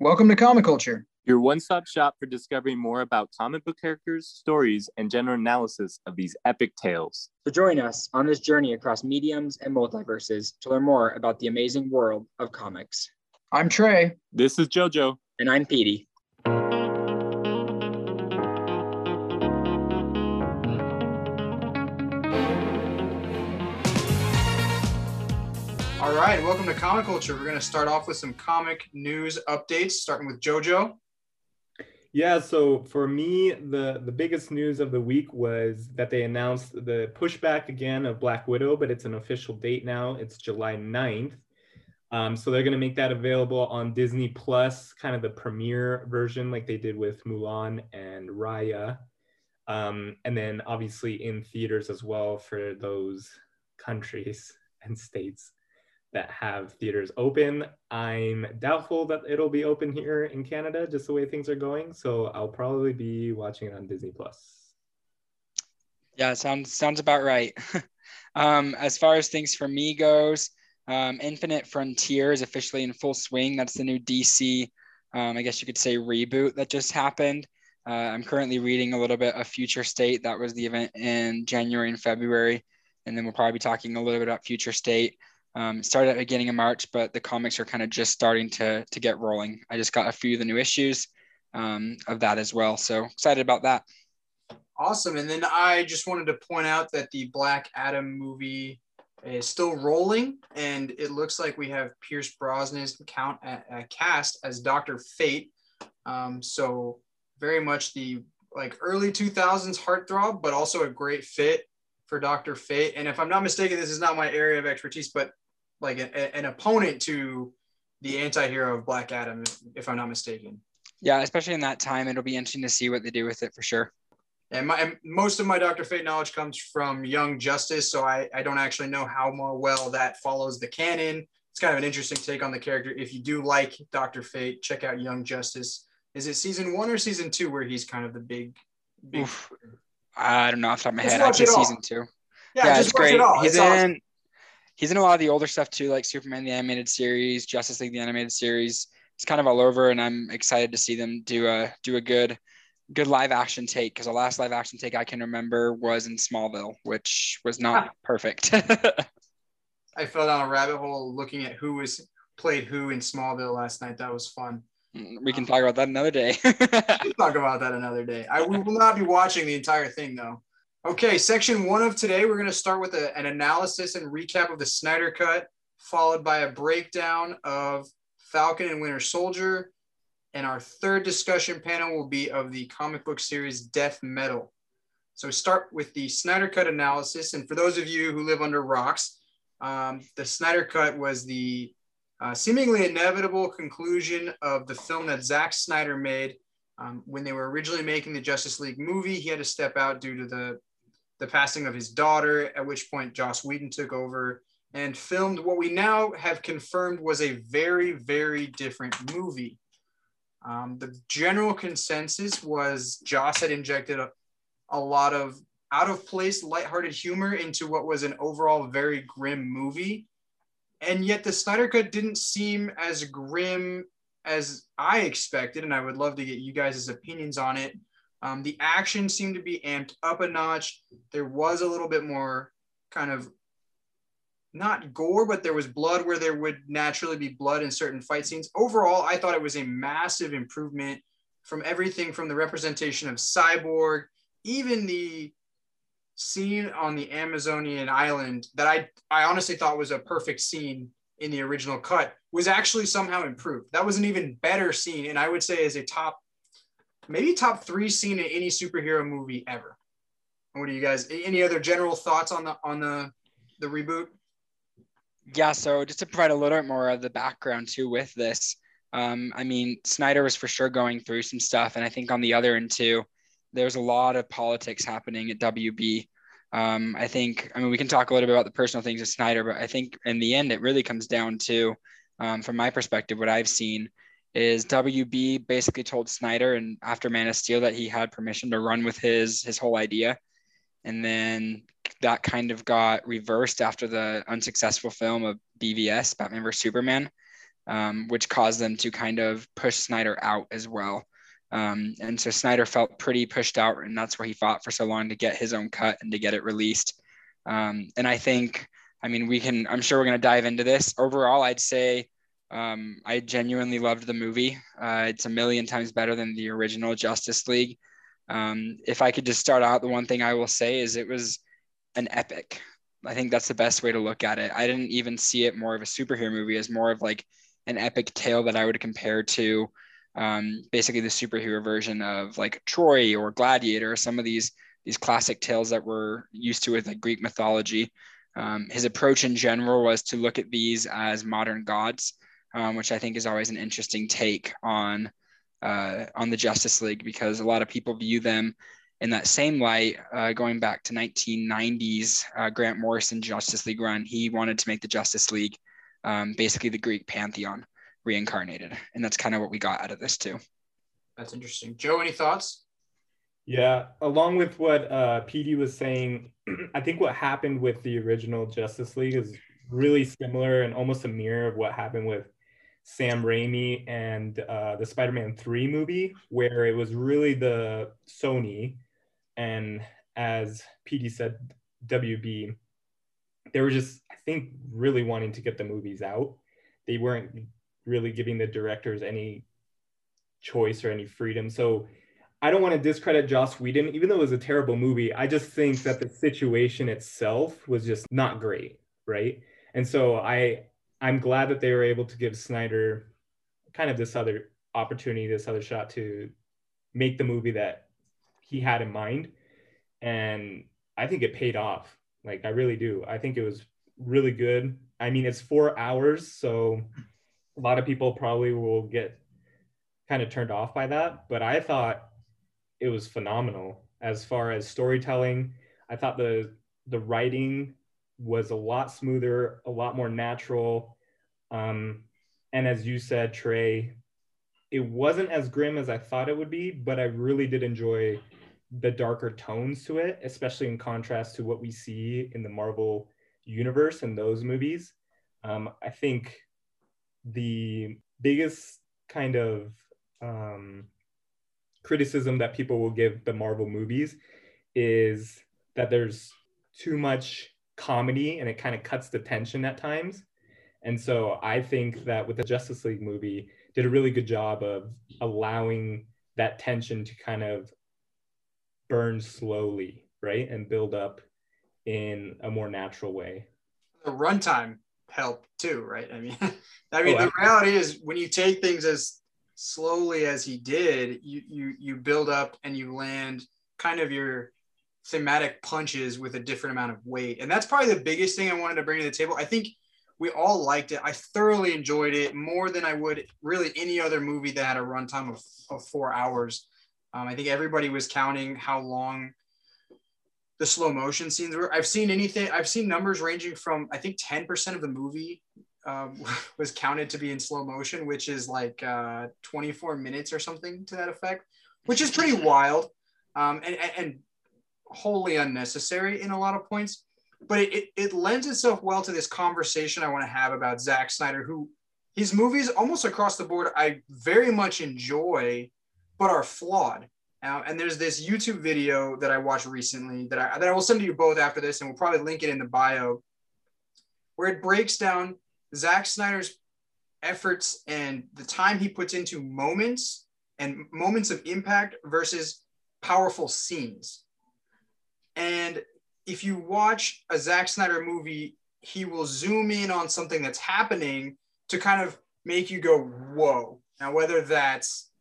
Welcome to Comic Culture, your one-stop shop for discovering more about comic book characters, stories, and general analysis of these epic tales. So join us on this journey across mediums and multiverses to learn more about the amazing world of comics. I'm Trey. This is JoJo. And I'm Petey. All right, welcome to Comic Culture. We're going to start off with some comic news updates, starting with JoJo. Yeah, so for me, the biggest news of the week was that they announced the pushback again of Black Widow, but it's an official date now. It's July 9th. So they're going to make that available on Disney Plus, kind of the premiere version like they did with Mulan and Raya. And then obviously in theaters as well for those countries and states that have theaters open. I'm doubtful that it'll be open here in Canada, just the way things are going. So I'll probably be watching it on Disney Plus. Yeah, sounds about right. As far as things for me goes, Infinite Frontier is officially in full swing. That's the new DC, I guess you could say, reboot that just happened. I'm currently reading a little bit of Future State. That was the event in January and February. And then we'll probably be talking a little bit about Future State. It started at the beginning of March, but the comics are kind of just starting to get rolling. I just got a few of the new issues of that as well. So excited about that. Awesome. And then I just wanted to point out that the Black Adam movie is still rolling, and it looks like we have Pierce Brosnan's cast as Dr. Fate. So very much the like early 2000s heartthrob, but also a great fit for Dr. Fate. And if I'm not mistaken, this is not my area of expertise, but like an opponent to the anti-hero of Black Adam, if I'm not mistaken. Yeah, especially in that time, it'll be interesting to see what they do with it for sure. And most of my Dr. Fate knowledge comes from Young Justice, so I don't actually know how more well that follows the canon. It's kind of an interesting take on the character. If you do like Dr. Fate, check out Young Justice. Is it season 1 or season 2 where he's kind of the big... Oof. I don't know off the top of my head. I just season 2. Yeah, just it's great. It all. He's in a lot of the older stuff too, like Superman the animated series, Justice League the animated series. It's kind of all over, and I'm excited to see them do a good live action take, because the last live action take I can remember was in Smallville, which was not perfect. I fell down a rabbit hole looking at who was played who in Smallville last night. That was fun. We can talk about that another day. We'll talk about that another day. We will not be watching the entire thing, though. Okay, section 1 of today, we're going to start with an analysis and recap of the Snyder Cut, followed by a breakdown of Falcon and Winter Soldier. And our third discussion panel will be of the comic book series Death Metal. So start with the Snyder Cut analysis. And for those of you who live under rocks, the Snyder Cut was the seemingly inevitable conclusion of the film that Zack Snyder made. When they were originally making the Justice League movie, he had to step out due to the passing of his daughter, at which point Joss Whedon took over and filmed what we now have confirmed was a very, very different movie. The general consensus was Joss had injected a lot of out-of-place, lighthearted humor into what was an overall very grim movie. And yet the Snyder Cut didn't seem as grim as I expected, and I would love to get you guys' opinions on it. The action seemed to be amped up a notch. There was a little bit more kind of, not gore, but there was blood where there would naturally be blood in certain fight scenes. Overall, I thought it was a massive improvement from everything from the representation of Cyborg, even the scene on the Amazonian island that I honestly thought was a perfect scene in the original cut was actually somehow improved. That was an even better scene, and I would say is a top 3 scene in any superhero movie ever. What do you guys, any other general thoughts on the reboot? Yeah, so just to provide a little bit more of the background too with this, I mean, Snyder was for sure going through some stuff, and I think on the other end too, there's a lot of politics happening at WB. I mean, we can talk a little bit about the personal things of Snyder, but I think in the end, it really comes down to, from my perspective, what I've seen is WB basically told Snyder and after Man of Steel that he had permission to run with his whole idea. And then that kind of got reversed after the unsuccessful film of BVS, Batman vs. Superman. which caused them to kind of push Snyder out as well. And so Snyder felt pretty pushed out, and that's where he fought for so long to get his own cut and to get it released. And I think, I mean, I'm sure we're going to dive into this. Overall, I'd say I genuinely loved the movie. It's a million times better than the original Justice League. If I could just start out, the one thing I will say is it was an epic. I think that's the best way to look at it. I didn't even see it more of a superhero movie, as more of like an epic tale that I would compare to basically the superhero version of like Troy or Gladiator, or some of these classic tales that we're used to with like Greek mythology. His approach in general was to look at these as modern gods, which I think is always an interesting take on the Justice League, because a lot of people view them in that same light. Going back to 1990s, Grant Morrison Justice League run, he wanted to make the Justice League basically the Greek pantheon reincarnated. And that's kind of what we got out of this too. That's interesting. Joe, any thoughts? Yeah, along with what PD was saying, I think what happened with the original Justice League is really similar and almost a mirror of what happened with Sam Raimi and the Spider-Man 3 movie, where it was really the Sony, and as PD said, WB, they were just, I think, really wanting to get the movies out. They weren't really giving the directors any choice or any freedom. So I don't want to discredit Joss Whedon, even though it was a terrible movie. I just think that the situation itself was just not great, right? And so I'm glad that they were able to give Snyder kind of this other opportunity, this other shot to make the movie that he had in mind. And I think it paid off. Like, I really do. I think it was really good. I mean, it's 4 hours, so a lot of people probably will get kind of turned off by that. But I thought it was phenomenal as far as storytelling. I thought the writing was a lot smoother, a lot more natural. And as you said, Trey, it wasn't as grim as I thought it would be, but I really did enjoy the darker tones to it, especially in contrast to what we see in the Marvel universe and those movies. I think the biggest kind of criticism that people will give the Marvel movies is that there's too much comedy, and it kind of cuts the tension at times. And so I think that with the Justice League movie, did a really good job of allowing that tension to kind of burn slowly, right? And build up in a more natural way. The runtime helped too, right? I mean, the reality is when you take things as slowly as he did, you build up and you land kind of your thematic punches with a different amount of weight. And that's probably the biggest thing I wanted to bring to the table. I think we all liked it. I thoroughly enjoyed it more than I would really any other movie that had a runtime of 4 hours. I think everybody was counting how long the slow motion scenes were. I've seen numbers ranging from, I think 10% of the movie was counted to be in slow motion, which is like 24 minutes or something to that effect, which is pretty wild. And wholly unnecessary in a lot of points, but it lends itself well to this conversation I want to have about Zack Snyder, who his movies almost across the board I very much enjoy, but are flawed. And there's this YouTube video that I watched recently that I will send to you both after this, and we'll probably link it in the bio, where it breaks down Zack Snyder's efforts and the time he puts into moments and moments of impact versus powerful scenes. And if you watch a Zack Snyder movie, he will zoom in on something that's happening to kind of make you go, whoa. Now, whether that's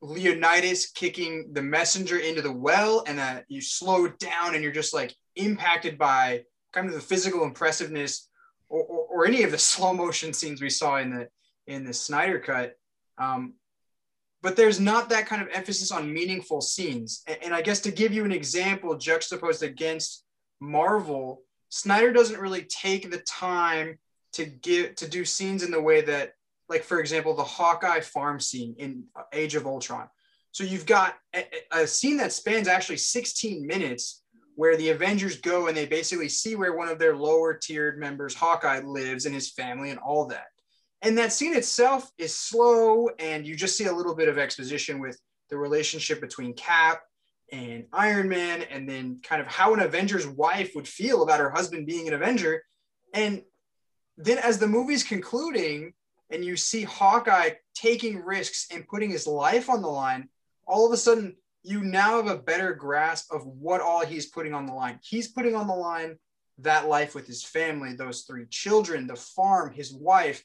Leonidas kicking the messenger into the well, and that you slow down and you're just like impacted by kind of the physical impressiveness, or any of the slow motion scenes we saw in the Snyder Cut. But there's not that kind of emphasis on meaningful scenes. And I guess to give you an example juxtaposed against Marvel, Snyder doesn't really take the time to do scenes in the way that, like, for example, the Hawkeye farm scene in Age of Ultron. So you've got a scene that spans actually 16 minutes where the Avengers go and they basically see where one of their lower tiered members, Hawkeye, lives and his family and all that. And that scene itself is slow, and you just see a little bit of exposition with the relationship between Cap and Iron Man, and then kind of how an Avenger's wife would feel about her husband being an Avenger. And then as the movie's concluding and you see Hawkeye taking risks and putting his life on the line, all of a sudden you now have a better grasp of what all he's putting on the line. He's putting on the line that life with his family, those three children, the farm, his wife.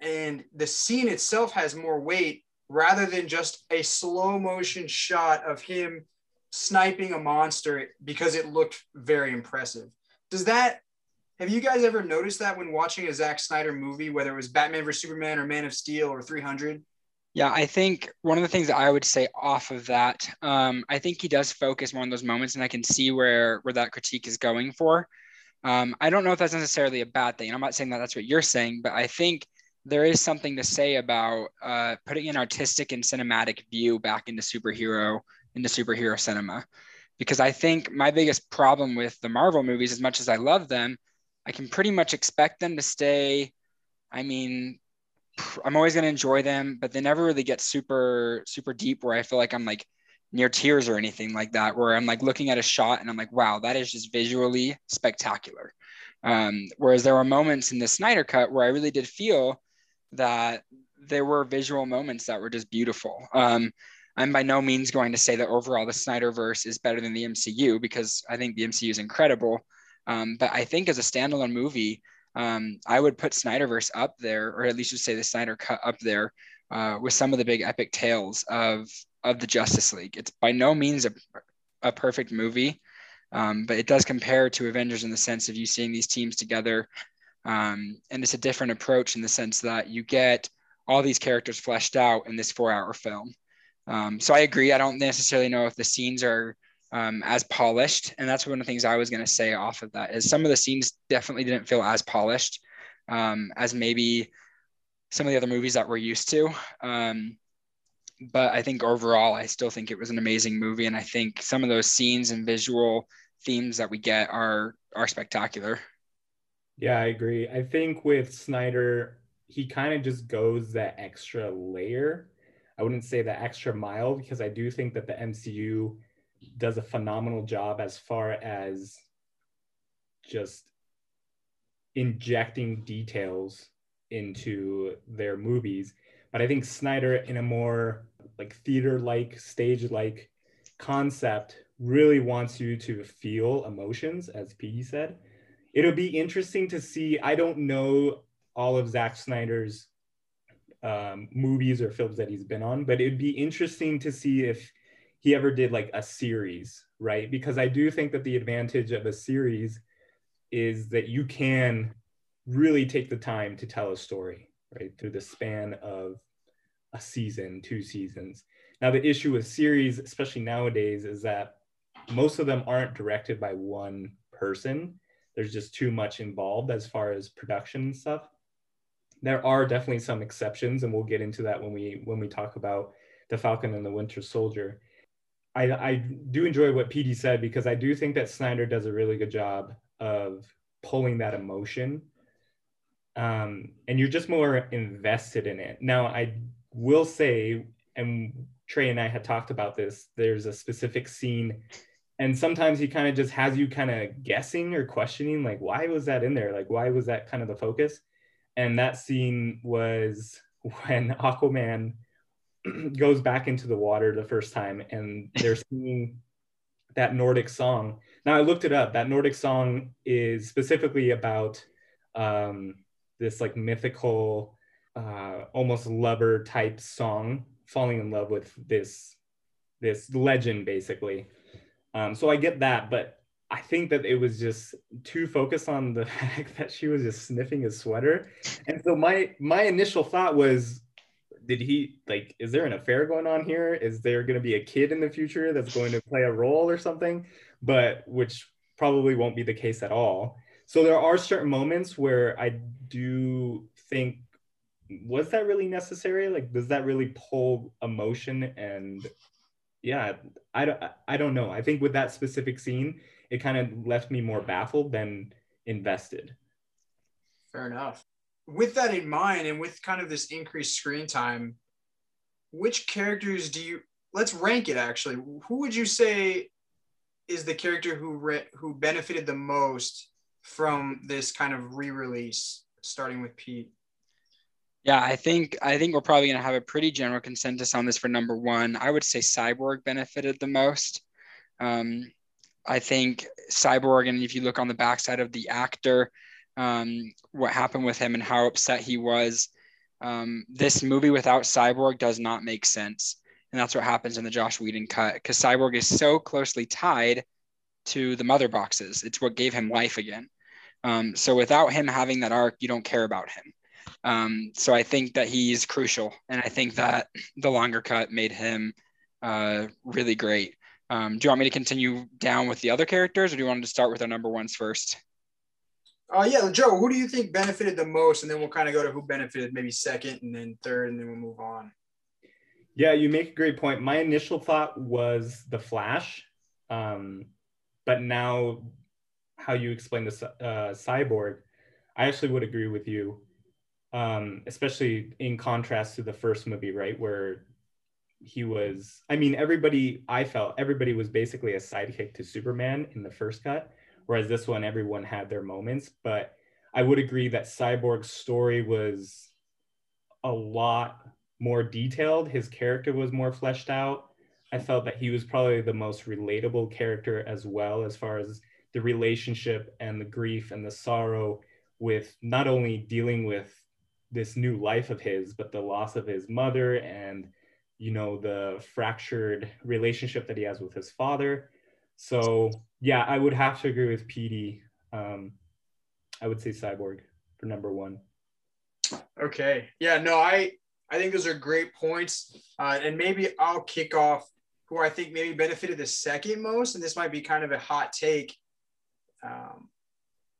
And the scene itself has more weight rather than just a slow motion shot of him sniping a monster because it looked very impressive. Have you guys ever noticed that when watching a Zack Snyder movie, whether it was Batman vs. Superman or Man of Steel or 300? Yeah, I think one of the things that I would say off of that, I think he does focus more on those moments, and I can see where that critique is going for. I don't know if that's necessarily a bad thing. I'm not saying that that's what you're saying, but I think there is something to say about putting an artistic and cinematic view back into superhero cinema. Because I think my biggest problem with the Marvel movies, as much as I love them, I can pretty much expect them to stay. I mean, I'm always going to enjoy them, but they never really get super, super deep where I feel like I'm like near tears or anything like that, where I'm like looking at a shot and I'm like, wow, that is just visually spectacular. Whereas there were moments in the Snyder Cut where I really did feel that there were visual moments that were just beautiful. I'm by no means going to say that overall the Snyderverse is better than the MCU, because I think the MCU is incredible. But I think as a standalone movie, I would put Snyderverse up there, or at least just say the Snyder Cut up there with some of the big epic tales of the Justice League. It's by no means a perfect movie, but it does compare to Avengers in the sense of you seeing these teams together. And it's a different approach in the sense that you get all these characters fleshed out in this 4-hour film. So I agree. I don't necessarily know if the scenes are as polished. And that's one of the things I was going to say off of that, is some of the scenes definitely didn't feel as polished as maybe some of the other movies that we're used to. But I think overall, I still think it was an amazing movie. And I think some of those scenes and visual themes that we get are spectacular. Yeah, I agree. I think with Snyder, he kind of just goes that extra layer. I wouldn't say that extra mile, because I do think that the MCU does a phenomenal job as far as just injecting details into their movies. But I think Snyder, in a more like theater-like, stage-like concept, really wants you to feel emotions, as Piggy said. It'll be interesting to see. I don't know all of Zack Snyder's movies or films that he's been on, but it'd be interesting to see if he ever did like a series, right? Because I do think that the advantage of a series is that you can really take the time to tell a story, right? Through the span of a season, 2 seasons. Now, the issue with series, especially nowadays, is that most of them aren't directed by one person. There's just too much involved as far as production and stuff. There are definitely some exceptions, and we'll get into that when we talk about the Falcon and the Winter Soldier. I do enjoy what PD said, because I do think that Snyder does a really good job of pulling that emotion. And you're just more invested in it. Now, I will say, and Trey and I had talked about this, there's a specific scene, and sometimes he kind of just has you kind of guessing or questioning, like, why was that in there? Like, why was that kind of the focus? And that scene was when Aquaman goes back into the water the first time, and they're singing that Nordic song. Now, I looked it up. That Nordic song is specifically about this like mythical, almost lover type song, falling in love with this legend, basically. So I get that, but I think that it was just too focused on the fact that she was just sniffing his sweater. And so my initial thought was, is there an affair going on here? Is there going to be a kid in the future that's going to play a role or something? But which probably won't be the case at all. So there are certain moments where I do think, was that really necessary? Like, does that really pull emotion? And yeah, I don't know. I think with that specific scene, it kind of left me more baffled than invested. Fair enough. with that in mind, and with kind of this increased screen time, which characters do you, let's rank it actually. Who would you say is the character who benefited the most from this kind of re-release, starting with Pete? Yeah, I think we're probably going to have a pretty general consensus on this for number one. I would say Cyborg benefited the most. I think Cyborg, and if you look on the backside of the actor, what happened with him and how upset he was, this movie without Cyborg does not make sense. And that's what happens in the Joss Whedon cut, because Cyborg is so closely tied to the mother boxes. It's what gave him life again. So without him having that arc, you don't care about him. So I think that he's crucial. And I think that the longer cut made him really great. Do you want me to continue down with the other characters, or do you want to start with our number ones first? Yeah, Joe, who do you think benefited the most? And then we'll kind of go to who benefited maybe second and then third, and then we'll move on. Yeah, you make a great point. My initial thought was the Flash, but now how you explain this Cyborg, I actually would agree with you, especially in contrast to the first movie, right? Where he was, I mean, I felt everybody was basically a sidekick to Superman in the first cut, whereas this one, everyone had their moments. But I would agree that Cyborg's story was a lot more detailed. His character was more fleshed out. I felt that he was probably the most relatable character as well, as far as the relationship and the grief and the sorrow with not only dealing with this new life of his, but the loss of his mother and, you know, the fractured relationship that he has with his father. So yeah, I would have to agree with PD. I would say Cyborg for number one. Okay. Yeah, no, I think those are great points. And maybe I'll kick off who I think maybe benefited the second most. And this might be kind of a hot take.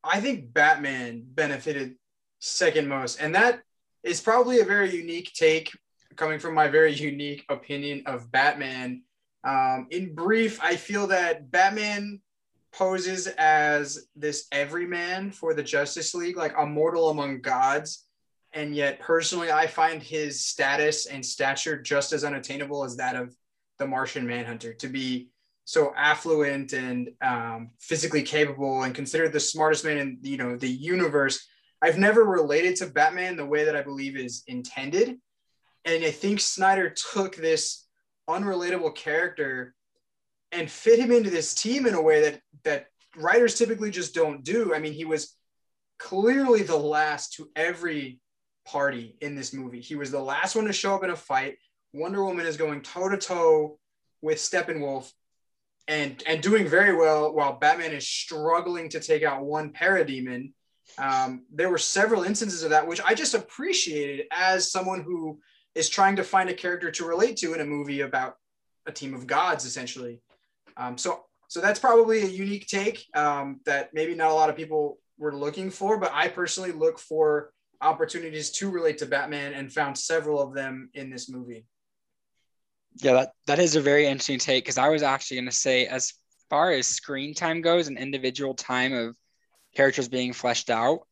I think Batman benefited second most. And that is probably a very unique take coming from my very unique opinion of Batman. In brief, I feel that Batman poses as this everyman for the Justice League, like a mortal among gods. And yet, personally, I find his status and stature just as unattainable as that of the Martian Manhunter. To be so affluent and physically capable and considered the smartest man in, you know, the universe, I've never related to Batman the way that I believe is intended. And I think Snyder took this unrelatable character and fit him into this team in a way that writers typically just don't do. I mean, he was clearly the last to every party in this movie. He was the last one to show up in a fight. Wonder Woman is going toe-to-toe with Steppenwolf and doing very well, while Batman is struggling to take out one parademon. There were several instances of that, which I just appreciated as someone who is trying to find a character to relate to in a movie about a team of gods, essentially. So that's probably a unique take that maybe not a lot of people were looking for, but I personally look for opportunities to relate to Batman and found several of them in this movie. Yeah, that is a very interesting take, because I was actually going to say, as far as screen time goes and individual time of characters being fleshed out,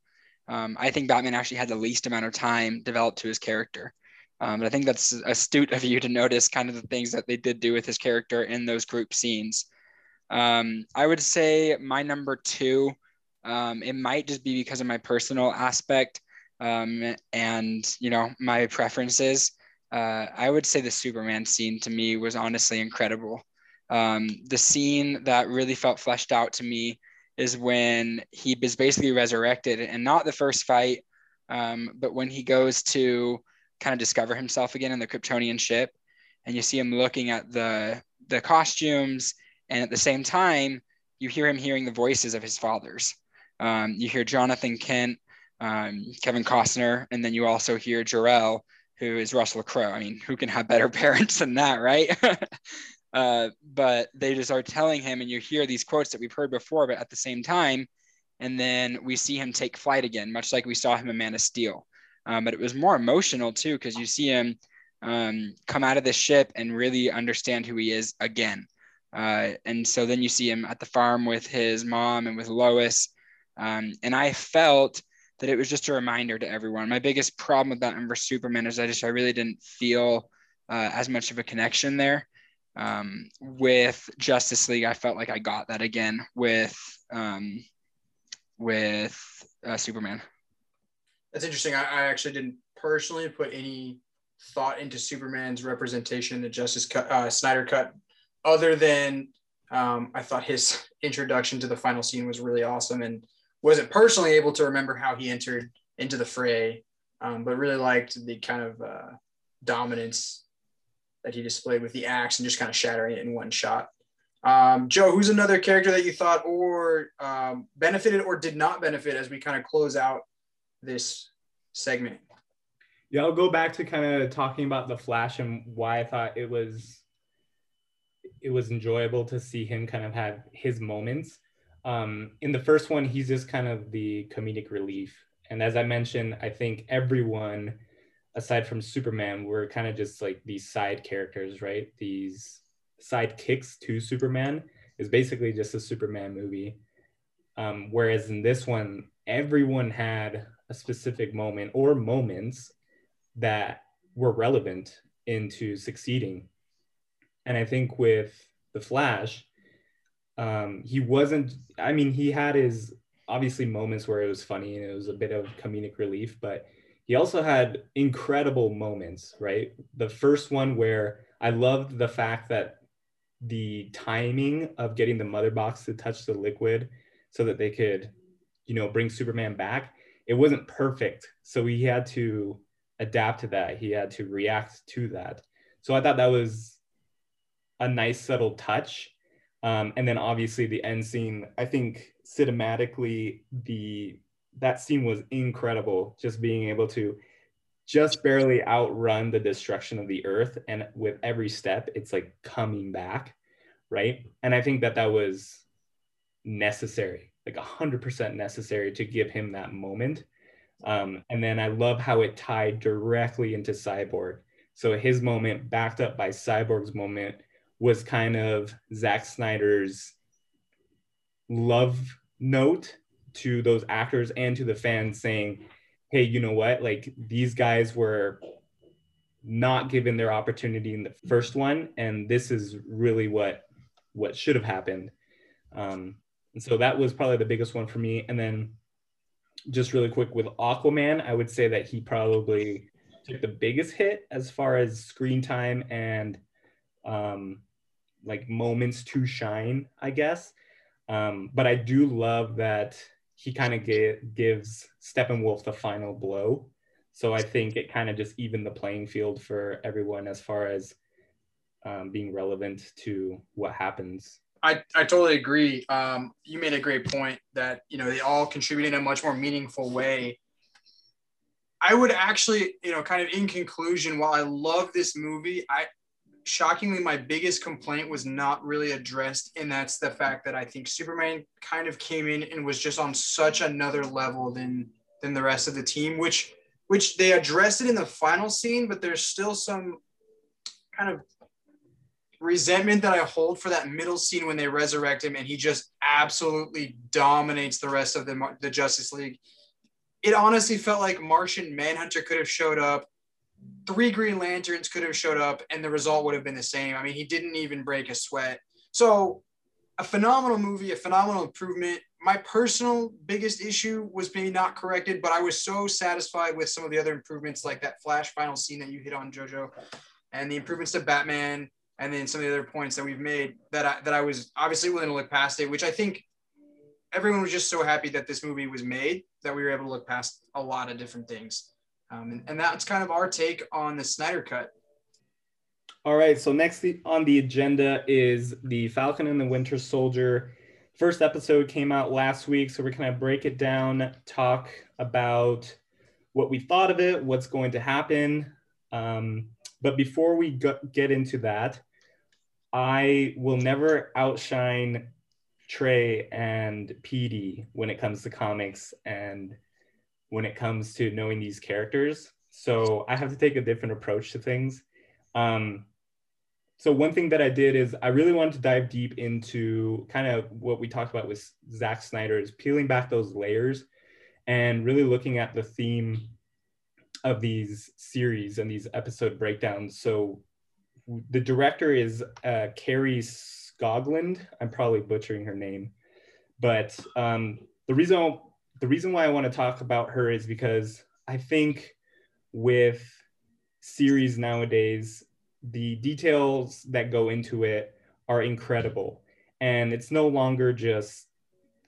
I think Batman actually had the least amount of time developed to his character. But I think that's astute of you to notice kind of the things that they did do with his character in those group scenes. I would say my number two, it might just be because of my personal aspect, and, you know, my preferences. I would say the Superman scene to me was honestly incredible. The scene that really felt fleshed out to me is when he is basically resurrected, and not the first fight, but when he goes to kind of discover himself again in the Kryptonian ship, and you see him looking at the costumes, and at the same time you hear him hearing the voices of his fathers. You hear Jonathan Kent, Kevin Costner, and then you also hear Jor-El, who is Russell Crowe. I mean, who can have better parents than that, right? But they just are telling him, and you hear these quotes that we've heard before, but at the same time, and then we see him take flight again, much like we saw him in Man of Steel. But it was more emotional too, because you see him come out of the ship and really understand who he is again. And so then you see him at the farm with his mom and with Lois. And I felt that it was just a reminder to everyone. My biggest problem with Batman vs Superman is I really didn't feel as much of a connection there. With Justice League, I felt like I got that again with Superman. That's interesting. I actually didn't personally put any thought into Superman's representation in the Snyder Cut, other than I thought his introduction to the final scene was really awesome, and wasn't personally able to remember how he entered into the fray, but really liked the kind of dominance that he displayed with the axe and just kind of shattering it in one shot. Joe, who's another character that you thought or benefited or did not benefit as we kind of close out this segment? Yeah, I'll go back to kind of talking about the Flash and why I thought it was enjoyable to see him kind of have his moments. In the first one, he's just kind of the comedic relief. And as I mentioned, I think everyone, aside from Superman, were kind of just like these side characters, right? These sidekicks to Superman is basically just a Superman movie. Whereas in this one, everyone had a specific moment or moments that were relevant into succeeding. And I think with the Flash, he had his obviously moments where it was funny and it was a bit of comedic relief, but he also had incredible moments, right? The first one where I loved the fact that the timing of getting the mother box to touch the liquid so that they could, bring Superman back, it wasn't perfect. So he had to adapt to that. He had to react to that. So I thought that was a nice subtle touch. And then obviously the end scene, I think cinematically, that scene was incredible, just being able to just barely outrun the destruction of the earth. And with every step, it's like coming back, right? And I think that was necessary, like 100% necessary to give him that moment. And then I love how it tied directly into Cyborg. So his moment backed up by Cyborg's moment was kind of Zack Snyder's love note to those actors and to the fans saying, hey, you know what? Like, these guys were not given their opportunity in the first one, and this is really what should have happened. And so that was probably the biggest one for me. And then just really quick with Aquaman, I would say that he probably took the biggest hit as far as screen time and like moments to shine, I guess. But I do love that he kind of gives Steppenwolf the final blow. So I think it kind of just evened the playing field for everyone as far as being relevant to what happens. I totally agree. You made a great point that, they all contributed in a much more meaningful way. I would actually, kind of in conclusion, while I love this movie, shockingly, my biggest complaint was not really addressed, and that's the fact that I think Superman kind of came in and was just on such another level than the rest of the team, which they addressed it in the final scene, but there's still some kind of resentment that I hold for that middle scene when they resurrect him and he just absolutely dominates the rest of the Justice League. It honestly felt like Martian Manhunter could have showed up, 3 Green Lanterns could have showed up, and the result would have been the same. I mean, he didn't even break a sweat. So a phenomenal movie, a phenomenal improvement. My personal biggest issue was maybe not corrected, but I was so satisfied with some of the other improvements, like that Flash final scene that you hit on, Jojo, and the improvements to Batman, and then some of the other points that we've made, that I was obviously willing to look past it, which I think everyone was just so happy that this movie was made that we were able to look past a lot of different things. And that's kind of our take on the Snyder Cut. All right, so next on the agenda is the Falcon and the Winter Soldier. First episode came out last week, so we're going to break it down, talk about what we thought of it, what's going to happen. But before we get into that, I will never outshine Trey and PD when it comes to comics and when it comes to knowing these characters. So I have to take a different approach to things. So one thing that I did is I really wanted to dive deep into kind of what we talked about with Zack Snyder, is peeling back those layers and really looking at the theme of these series and these episode breakdowns. So the director is Carrie Scogland. I'm probably butchering her name, but the reason why I want to talk about her is because I think with series nowadays, the details that go into it are incredible. And it's no longer just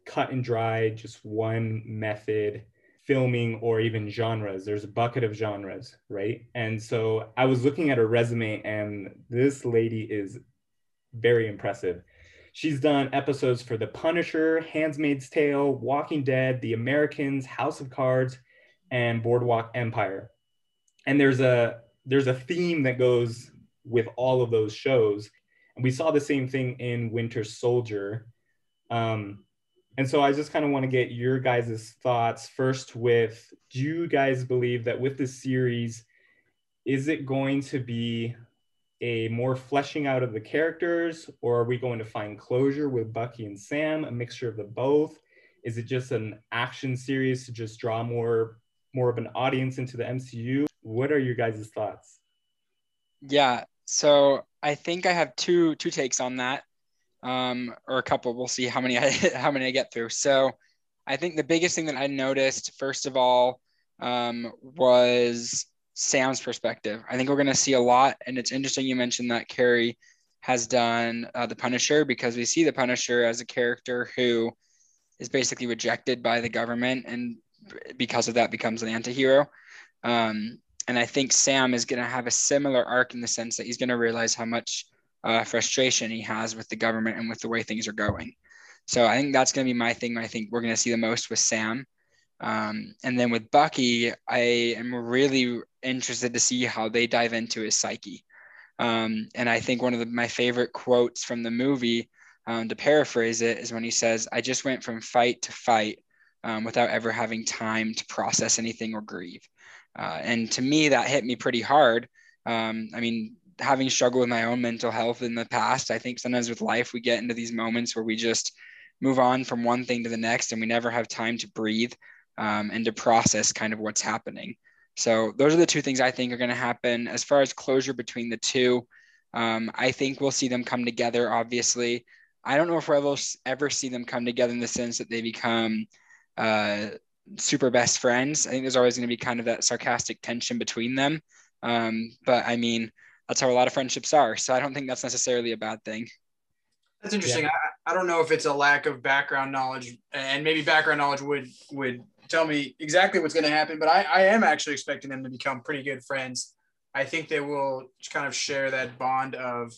cut and dry, just one method, filming, or even genres. There's a bucket of genres, right? And so I was looking at her resume, and this lady is very impressive. She's done episodes for The Punisher, Handmaid's Tale, Walking Dead, The Americans, House of Cards, and Boardwalk Empire. And there's a theme that goes with all of those shows. And we saw the same thing in Winter Soldier. And so I just kind of want to get your guys' thoughts first with, do you guys believe that with this series, is it going to be a more fleshing out of the characters, or are we going to find closure with Bucky and Sam, a mixture of the both? Is it just an action series to just draw more of an audience into the MCU? What are your guys' thoughts? Yeah, so I think I have two takes on that, or a couple. We'll see how many I get through. So I think the biggest thing that I noticed, first of all, was Sam's perspective. I think we're going to see a lot, and it's interesting you mentioned that Carrie has done The Punisher, because we see The Punisher as a character who is basically rejected by the government, and because of that becomes an antihero. And I think Sam is going to have a similar arc in the sense that he's going to realize how much frustration he has with the government and with the way things are going. So I think that's going to be my thing. I think we're going to see the most with Sam. And then with Bucky, I am really interested to see how they dive into his psyche. And I think one of my favorite quotes from the movie, to paraphrase it, is when he says, "I just went from fight to fight without ever having time to process anything or grieve." And to me, that hit me pretty hard. I mean, having struggled with my own mental health in the past, I think sometimes with life, we get into these moments where we just move on from one thing to the next, and we never have time to breathe. And to process kind of what's happening. So those are the two things I think are going to happen. As far as closure between the two, I think we'll see them come together, obviously. I don't know if we'll ever see them come together in the sense that they become super best friends. I think there's always going to be kind of that sarcastic tension between them. But I mean, that's how a lot of friendships are. So I don't think that's necessarily a bad thing. That's interesting. Yeah. I don't know if it's a lack of background knowledge, and maybe background knowledge would tell me exactly what's going to happen, but I am actually expecting them to become pretty good friends. I think they will kind of share that bond of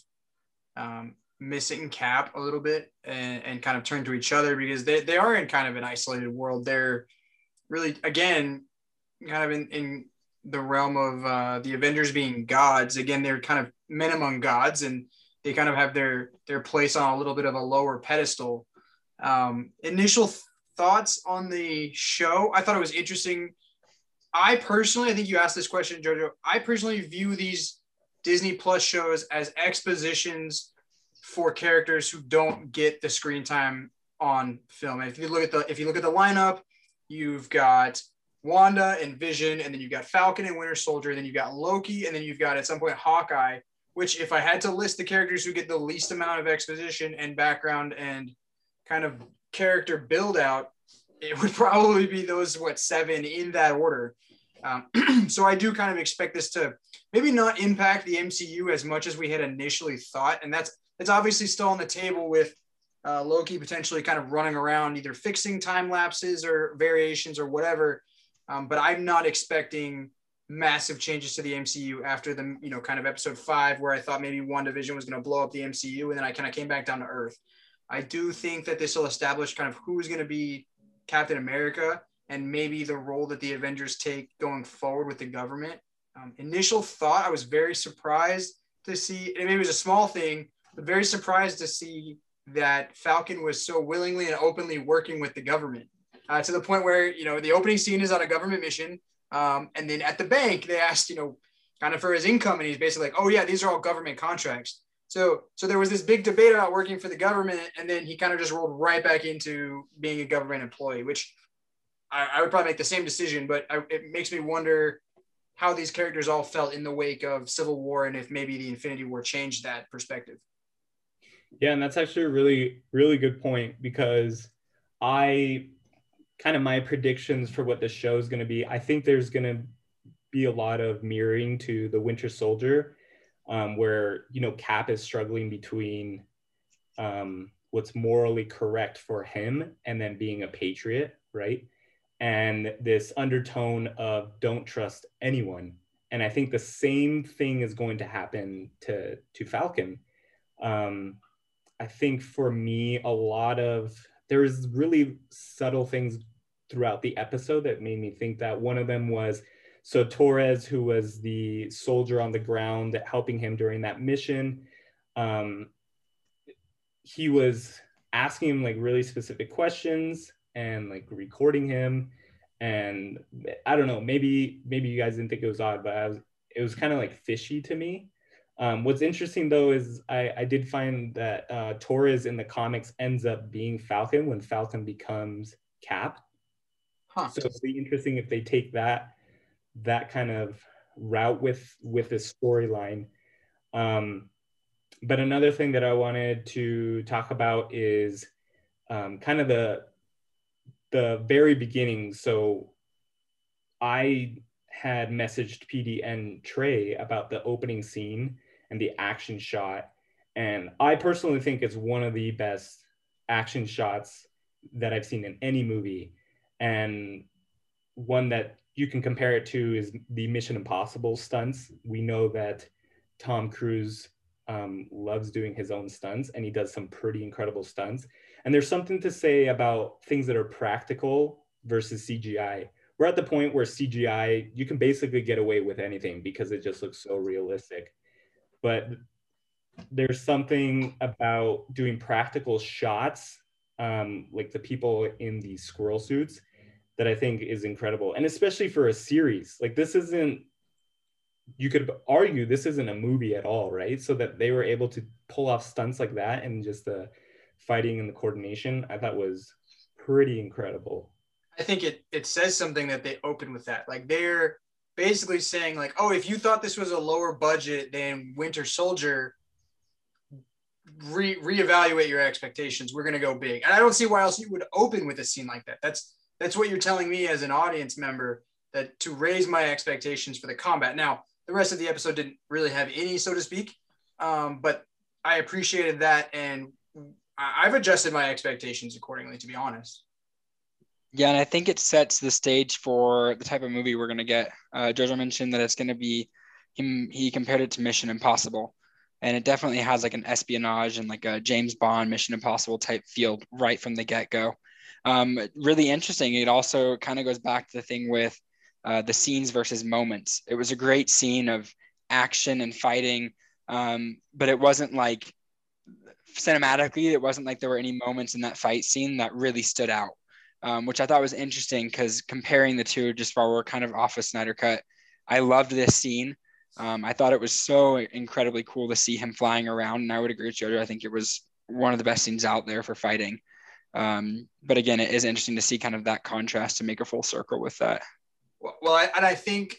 missing Cap a little bit and kind of turn to each other, because they are in kind of an isolated world. They're really, again, kind of in the realm of the Avengers being gods. Again, they're kind of men among gods, and they kind of have their place on a little bit of a lower pedestal. Initial thoughts on the show. I thought it was interesting. I think you asked this question, Jojo. I personally view these Disney Plus shows as expositions for characters who don't get the screen time on film. And if you look at the lineup, you've got Wanda and Vision, and then you've got Falcon and Winter Soldier, and then you've got Loki, and then you've got at some point Hawkeye, which, if I had to list the characters who get the least amount of exposition and background and kind of character build out, it would probably be those seven in that order. So I do kind of expect this to maybe not impact the MCU as much as we had initially thought, and that's obviously still on the table with Loki potentially kind of running around either fixing time lapses or variations or whatever. But I'm not expecting massive changes to the MCU after the kind of episode 5, where I thought maybe WandaVision was going to blow up the MCU, and then I kind of came back down to earth. I do think that this will establish kind of who's going to be Captain America and maybe the role that the Avengers take going forward with the government. Initial thought, I was very surprised to see, and maybe it was a small thing, but very surprised to see that Falcon was so willingly and openly working with the government to the point where, the opening scene is on a government mission. And then at the bank, they asked, kind of for his income. And he's basically like, "Oh yeah, these are all government contracts." So there was this big debate about working for the government, and then he kind of just rolled right back into being a government employee, which I would probably make the same decision, but it makes me wonder how these characters all felt in the wake of Civil War, and if maybe the Infinity War changed that perspective. Yeah, and that's actually a really, really good point, because my predictions for what the show is going to be, I think there's going to be a lot of mirroring to the Winter Soldier, where, you know, Cap is struggling between what's morally correct for him and then being a patriot, right? And this undertone of don't trust anyone. And I think the same thing is going to happen to Falcon. I think for me, there's really subtle things throughout the episode that made me think that. One of them was, so Torres, who was the soldier on the ground helping him during that mission, he was asking him like really specific questions and like recording him. And I don't know, maybe you guys didn't think it was odd, but it was kind of like fishy to me. What's interesting though is I did find that Torres in the comics ends up being Falcon when Falcon becomes Cap. So it'd be interesting if they take that kind of route with this storyline. But another thing that I wanted to talk about is kind of the very beginning. So I had messaged PD and Trey about the opening scene and the action shot. And I personally think it's one of the best action shots that I've seen in any movie. And one that you can compare it to is the Mission Impossible stunts. We know that Tom Cruise loves doing his own stunts, and he does some pretty incredible stunts. And there's something to say about things that are practical versus CGI. We're at the point where CGI, you can basically get away with anything because it just looks so realistic. But there's something about doing practical shots, like the people in the squirrel suits, that I think is incredible. And especially for a series, like you could argue this isn't a movie at all, right? So that they were able to pull off stunts like that, and just the fighting and the coordination, I thought was pretty incredible. I think it says something that they open with that. Like, they're basically saying like, oh, if you thought this was a lower budget than Winter Soldier, reevaluate your expectations. We're going to go big. And I don't see why else you would open with a scene like that. That's what you're telling me as an audience member, that to raise my expectations for the combat. Now, the rest of the episode didn't really have any, so to speak, but I appreciated that. And I've adjusted my expectations accordingly, to be honest. Yeah, and I think it sets the stage for the type of movie we're going to get. Jojo mentioned that it's going to be him. He compared it to Mission Impossible, and it definitely has like an espionage and like a James Bond Mission Impossible type feel right from the get-go. Really interesting. It also kind of goes back to the thing with the scenes versus moments. It was a great scene of action and fighting, but it wasn't like cinematically, it wasn't like there were any moments in that fight scene that really stood out. Which I thought was interesting, because comparing the two, just while we're kind of off of Snyder Cut, I loved this scene. I thought it was so incredibly cool to see him flying around, and I would agree with Jojo. I think it was one of the best scenes out there for fighting. But again, it is interesting to see kind of that contrast to make a full circle with that. Well, I think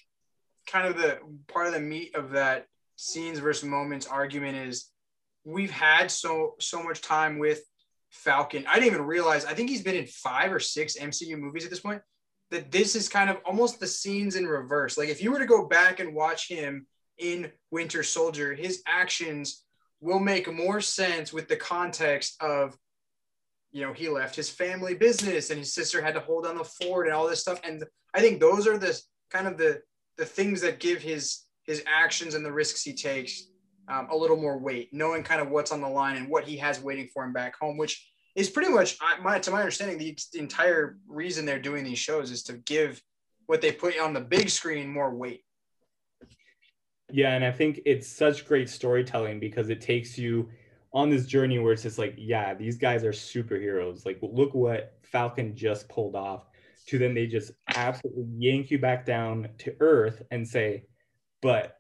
kind of the part of the meat of that scenes versus moments argument is we've had so much time with Falcon. I didn't even realize, I think he's been in 5 or 6 MCU movies at this point, that this is kind of almost the scenes in reverse. Like, if you were to go back and watch him in Winter Soldier, his actions will make more sense with the context of, you know, he left his family business and his sister had to hold down the fort and all this stuff. And I think those are the kind of the things that give his actions and the risks he takes a little more weight, knowing kind of what's on the line and what he has waiting for him back home, which is pretty much, to my understanding, the entire reason they're doing these shows is to give what they put on the big screen more weight. Yeah, and I think it's such great storytelling, because it takes you on this journey where it's just like, yeah, these guys are superheroes. Like, look what Falcon just pulled off, to then they just absolutely yank you back down to earth and say, but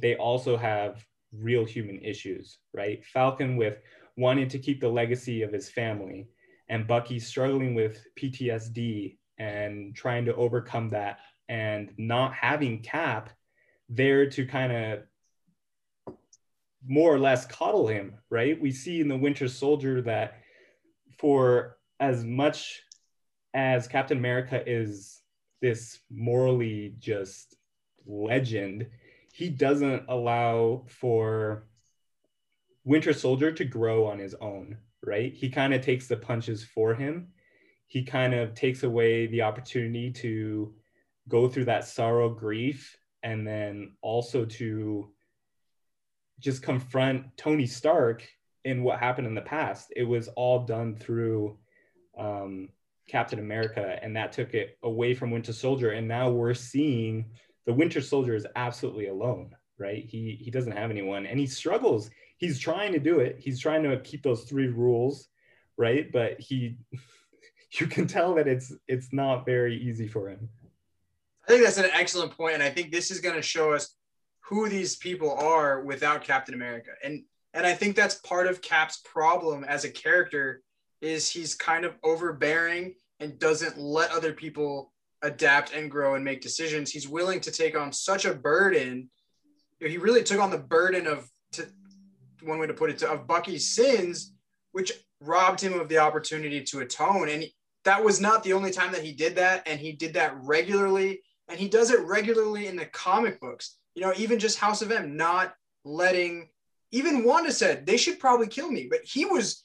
they also have real human issues, right? Falcon with wanting to keep the legacy of his family, and Bucky struggling with PTSD and trying to overcome that, and not having Cap there to kind of more or less coddle him, right? We see in the Winter Soldier that for as much as Captain America is this morally just legend, he doesn't allow for Winter Soldier to grow on his own, right? He kind of takes the punches for him. He kind of takes away the opportunity to go through that sorrow, grief, and then also to just confront Tony Stark in what happened in the past. It was all done through Captain America, and that took it away from Winter Soldier. And now we're seeing the Winter Soldier is absolutely alone, right? He doesn't have anyone, and he struggles. He's trying to do it. He's trying to keep those three rules, right? But you can tell that it's not very easy for him. I think that's an excellent point, and I think this is going to show us who these people are without Captain America. And I think that's part of Cap's problem as a character, is he's kind of overbearing and doesn't let other people adapt and grow and make decisions. He's willing to take on such a burden. He really took on the burden of Bucky's sins, which robbed him of the opportunity to atone. And that was not the only time that he did that. And he did that regularly. And he does it regularly in the comic books. You know, even just House of M, not letting, even Wanda said, they should probably kill me. But he was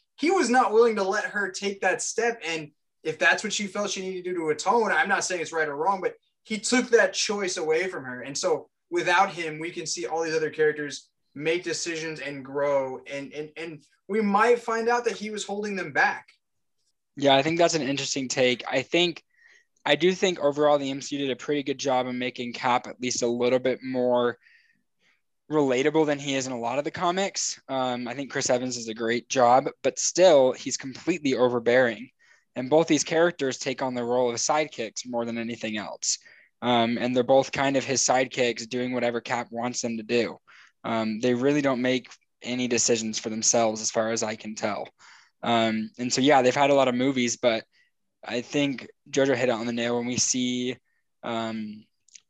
not willing to let her take that step. And if that's what she felt she needed to do to atone, I'm not saying it's right or wrong, but he took that choice away from her. And so without him, we can see all these other characters make decisions and grow. And we might find out that he was holding them back. Yeah, I think that's an interesting take. I do think overall the MCU did a pretty good job in making Cap at least a little bit more relatable than he is in a lot of the comics. I think Chris Evans does a great job, but still he's completely overbearing. And both these characters take on the role of sidekicks more than anything else. And they're both kind of his sidekicks doing whatever Cap wants them to do. They really don't make any decisions for themselves as far as I can tell. And so, yeah, they've had a lot of movies, but I think Jojo hit it on the nail when we see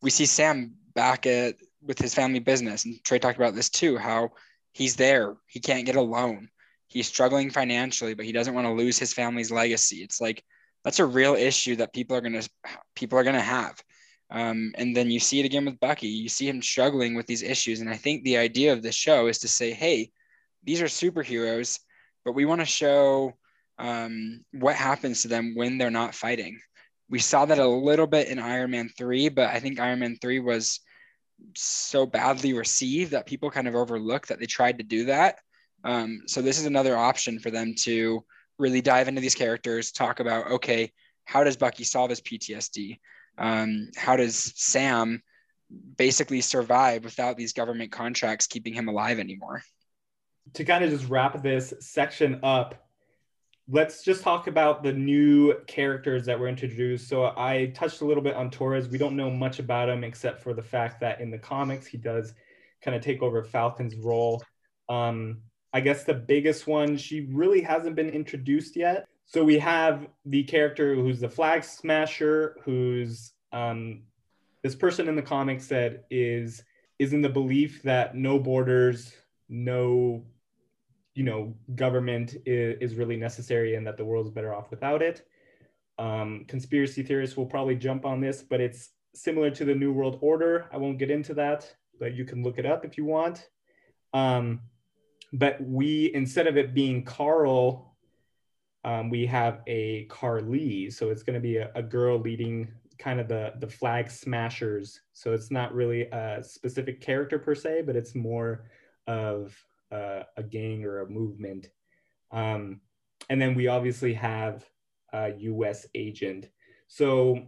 Sam back with his family business. And Trey talked about this too, how he's there. He can't get a loan. He's struggling financially, but he doesn't want to lose his family's legacy. It's like, that's a real issue that people are going to have. And then you see it again with Bucky. You see him struggling with these issues. And I think the idea of this show is to say, hey, these are superheroes, but we want to show what happens to them when they're not fighting. We saw that a little bit in Iron Man 3, but I think Iron Man 3 was so badly received that people kind of overlooked that they tried to do that. So this is another option for them to really dive into these characters, talk about, okay, how does Bucky solve his PTSD? How does Sam basically survive without these government contracts keeping him alive anymore? To kind of just wrap this section up, let's just talk about the new characters that were introduced. So I touched a little bit on Torres. We don't know much about him except for the fact that in the comics, he does kind of take over Falcon's role. I guess the biggest one, she really hasn't been introduced yet. So we have the character who's the Flag Smasher, who's this person in the comics that is in the belief that no borders, no, government is really necessary and that the world's better off without it. Conspiracy theorists will probably jump on this, but it's similar to the New World Order. I won't get into that, but you can look it up if you want. But instead of it being Carl, we have a Carly, so it's going to be a girl leading kind of the Flag Smashers. So it's not really a specific character per se, but it's more of a gang or a movement. And then we obviously have a U.S. Agent. So,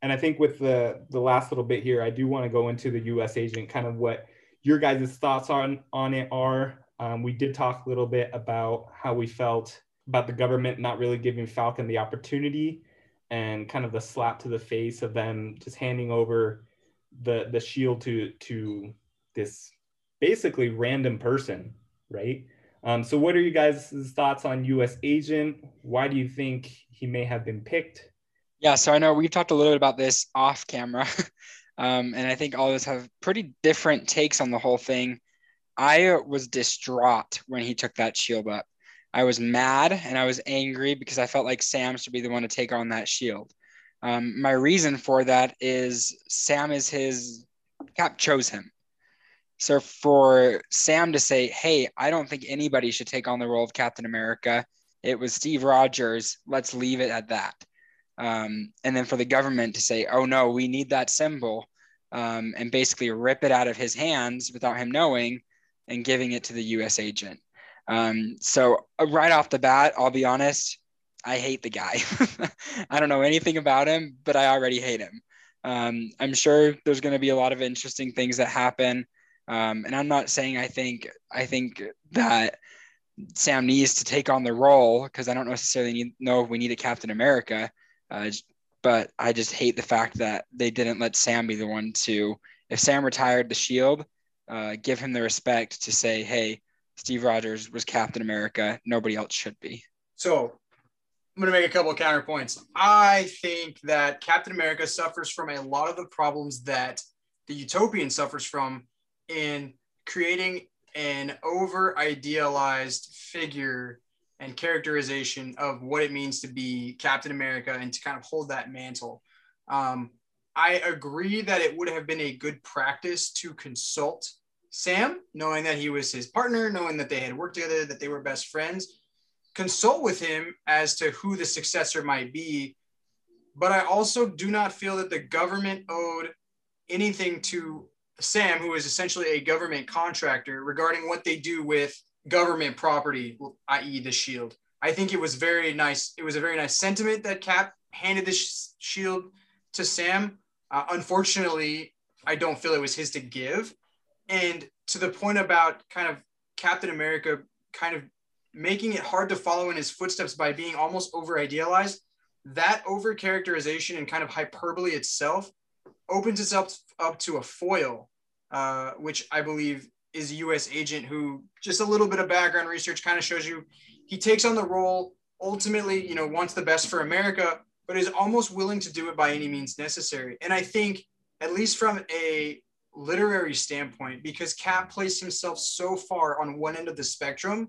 and I think with the last little bit here, I do want to go into the U.S. Agent, kind of what your guys' thoughts on it are. We did talk a little bit about how we felt about the government not really giving Falcon the opportunity, and kind of the slap to the face of them just handing over the shield to this basically random person, right? So what are you guys' thoughts on U.S. Agent? Why do you think he may have been picked? Yeah, so I know we've talked a little bit about this off camera, and I think all of us have pretty different takes on the whole thing. I was distraught when he took that shield up. I was mad and I was angry because I felt like Sam should be the one to take on that shield. My reason for that is Sam is his, Cap chose him. So for Sam to say, hey, I don't think anybody should take on the role of Captain America. It was Steve Rogers. Let's leave it at that. And then for the government to say, oh no, we need that symbol, and basically rip it out of his hands without him knowing and giving it to the U.S. agent. So right off the bat, I'll be honest, I hate the guy. I don't know anything about him, but I already hate him. I'm sure there's going to be a lot of interesting things that happen. And I'm not saying I think that Sam needs to take on the role, because I don't necessarily know if we need a Captain America. But I just hate the fact that they didn't let Sam be the one to, if Sam retired the shield, give him the respect to say, hey, Steve Rogers was Captain America. Nobody else should be. So I'm going to make a couple of counterpoints. I think that Captain America suffers from a lot of the problems that the Utopian suffers from in creating an over-idealized figure and characterization of what it means to be Captain America and to kind of hold that mantle. I agree that it would have been a good practice to consult Sam, knowing that he was his partner, knowing that they had worked together, that they were best friends, consult with him as to who the successor might be. But I also do not feel that the government owed anything to Sam, who is essentially a government contractor, regarding what they do with government property, i.e. the shield. I think it was very nice. It was a very nice sentiment that Cap handed this shield to Sam. Unfortunately, I don't feel it was his to give. And to the point about kind of Captain America kind of making it hard to follow in his footsteps by being almost over-idealized, that over-characterization and kind of hyperbole itself opens itself up to a foil, which I believe is a U.S. agent, who, just a little bit of background research kind of shows you, he takes on the role, ultimately, you know, wants the best for America, but is almost willing to do it by any means necessary. And I think, at least from a literary standpoint, because Cap placed himself so far on one end of the spectrum,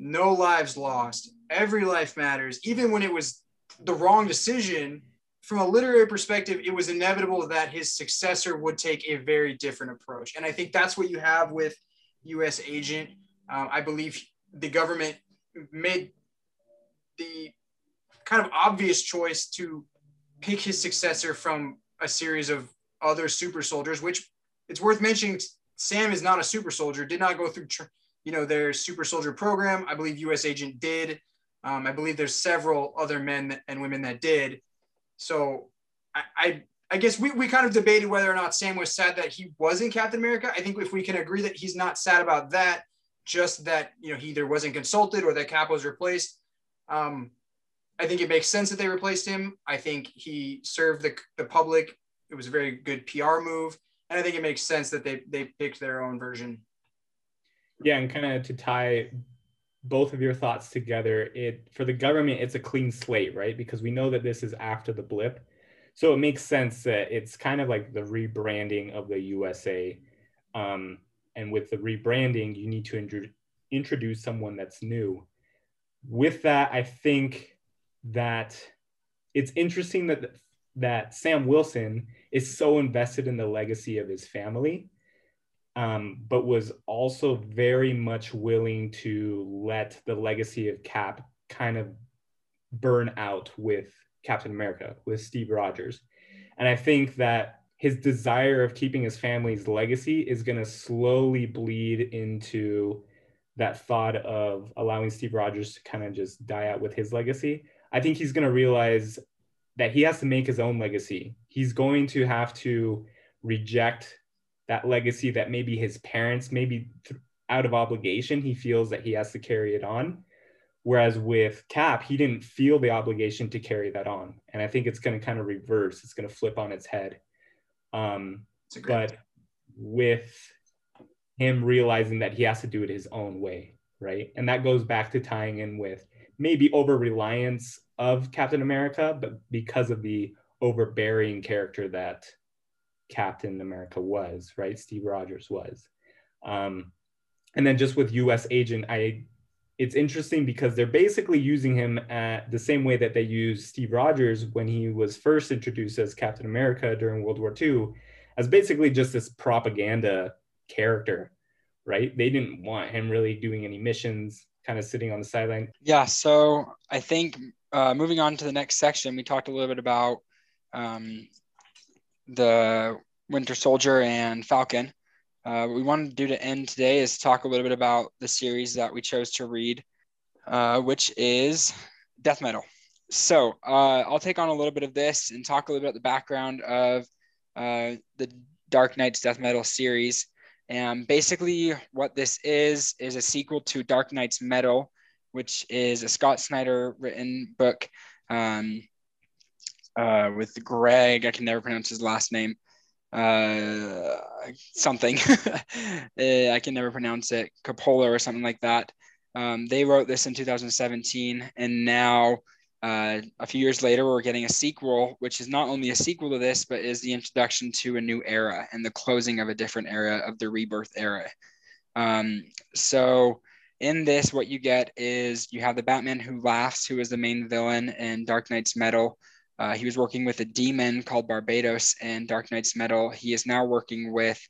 no lives lost, every life matters, even when it was the wrong decision, from a literary perspective, it was inevitable that his successor would take a very different approach. And I think that's what you have with U.S. Agent. I believe the government made the kind of obvious choice to pick his successor from a series of other super soldiers, which, it's worth mentioning, Sam is not a super soldier, did not go through, their super soldier program. I believe U.S. Agent did. I believe there's several other men and women that did. So I guess we kind of debated whether or not Sam was sad that he wasn't Captain America. I think if we can agree that he's not sad about that, just that, he either wasn't consulted or that Cap was replaced. I think it makes sense that they replaced him. I think he served the public. It was a very good PR move. And I think it makes sense that they picked their own version. Yeah, and kind of to tie both of your thoughts together, for the government, it's a clean slate, right? Because we know that this is after the blip. So it makes sense that it's kind of like the rebranding of the USA. And with the rebranding, you need to introduce someone that's new. With that, I think that it's interesting that Sam Wilson is so invested in the legacy of his family, but was also very much willing to let the legacy of Cap kind of burn out with Captain America, with Steve Rogers. And I think that his desire of keeping his family's legacy is going to slowly bleed into that thought of allowing Steve Rogers to kind of just die out with his legacy. I think he's going to realize that he has to make his own legacy. He's going to have to reject that legacy that maybe his parents, out of obligation, he feels that he has to carry it on. Whereas with Cap, he didn't feel the obligation to carry that on. And I think it's going to kind of reverse. It's going to flip on its head. But with him realizing that he has to do it his own way, right? And that goes back to tying in with maybe over-reliance of Captain America, but because of the overbearing character that Captain America was, right? Steve Rogers was. And then just with U.S. Agent, it's interesting because they're basically using him at the same way that they used Steve Rogers when he was first introduced as Captain America during World War II, as basically just this propaganda character, right? They didn't want him really doing any missions, kind of sitting on the sideline. Yeah, so I think moving on to the next section, we talked a little bit about the Winter Soldier and Falcon. What we wanted to do to end today is talk a little bit about the series that we chose to read, which is Death Metal. So I'll take on a little bit of this and talk a little bit about the background of the Dark Knight's Death Metal series. And basically what this is a sequel to Dark Knight's Metal, which is a Scott Snyder written book with Greg, I can never pronounce his last name. Something I can never pronounce it, Coppola or something like that. They wrote this in 2017, and now a few years later we're getting a sequel, which is not only a sequel to this, but is the introduction to a new era and the closing of a different era, of the rebirth era. So in this, what you get is you have the Batman Who Laughs, who is the main villain in Dark Knight's Metal. He was working with a demon called Barbados in Dark Knight's Metal. He is now working with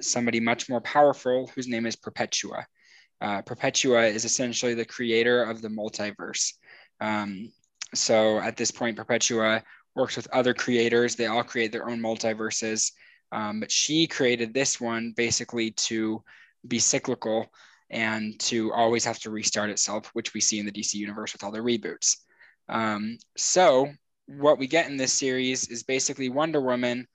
somebody much more powerful, whose name is Perpetua. Perpetua is essentially the creator of the multiverse. So at this point, Perpetua works with other creators. They all create their own multiverses. But she created this one basically to be cyclical and to always have to restart itself, which we see in the DC universe with all the reboots. So what we get in this series is basically Wonder Woman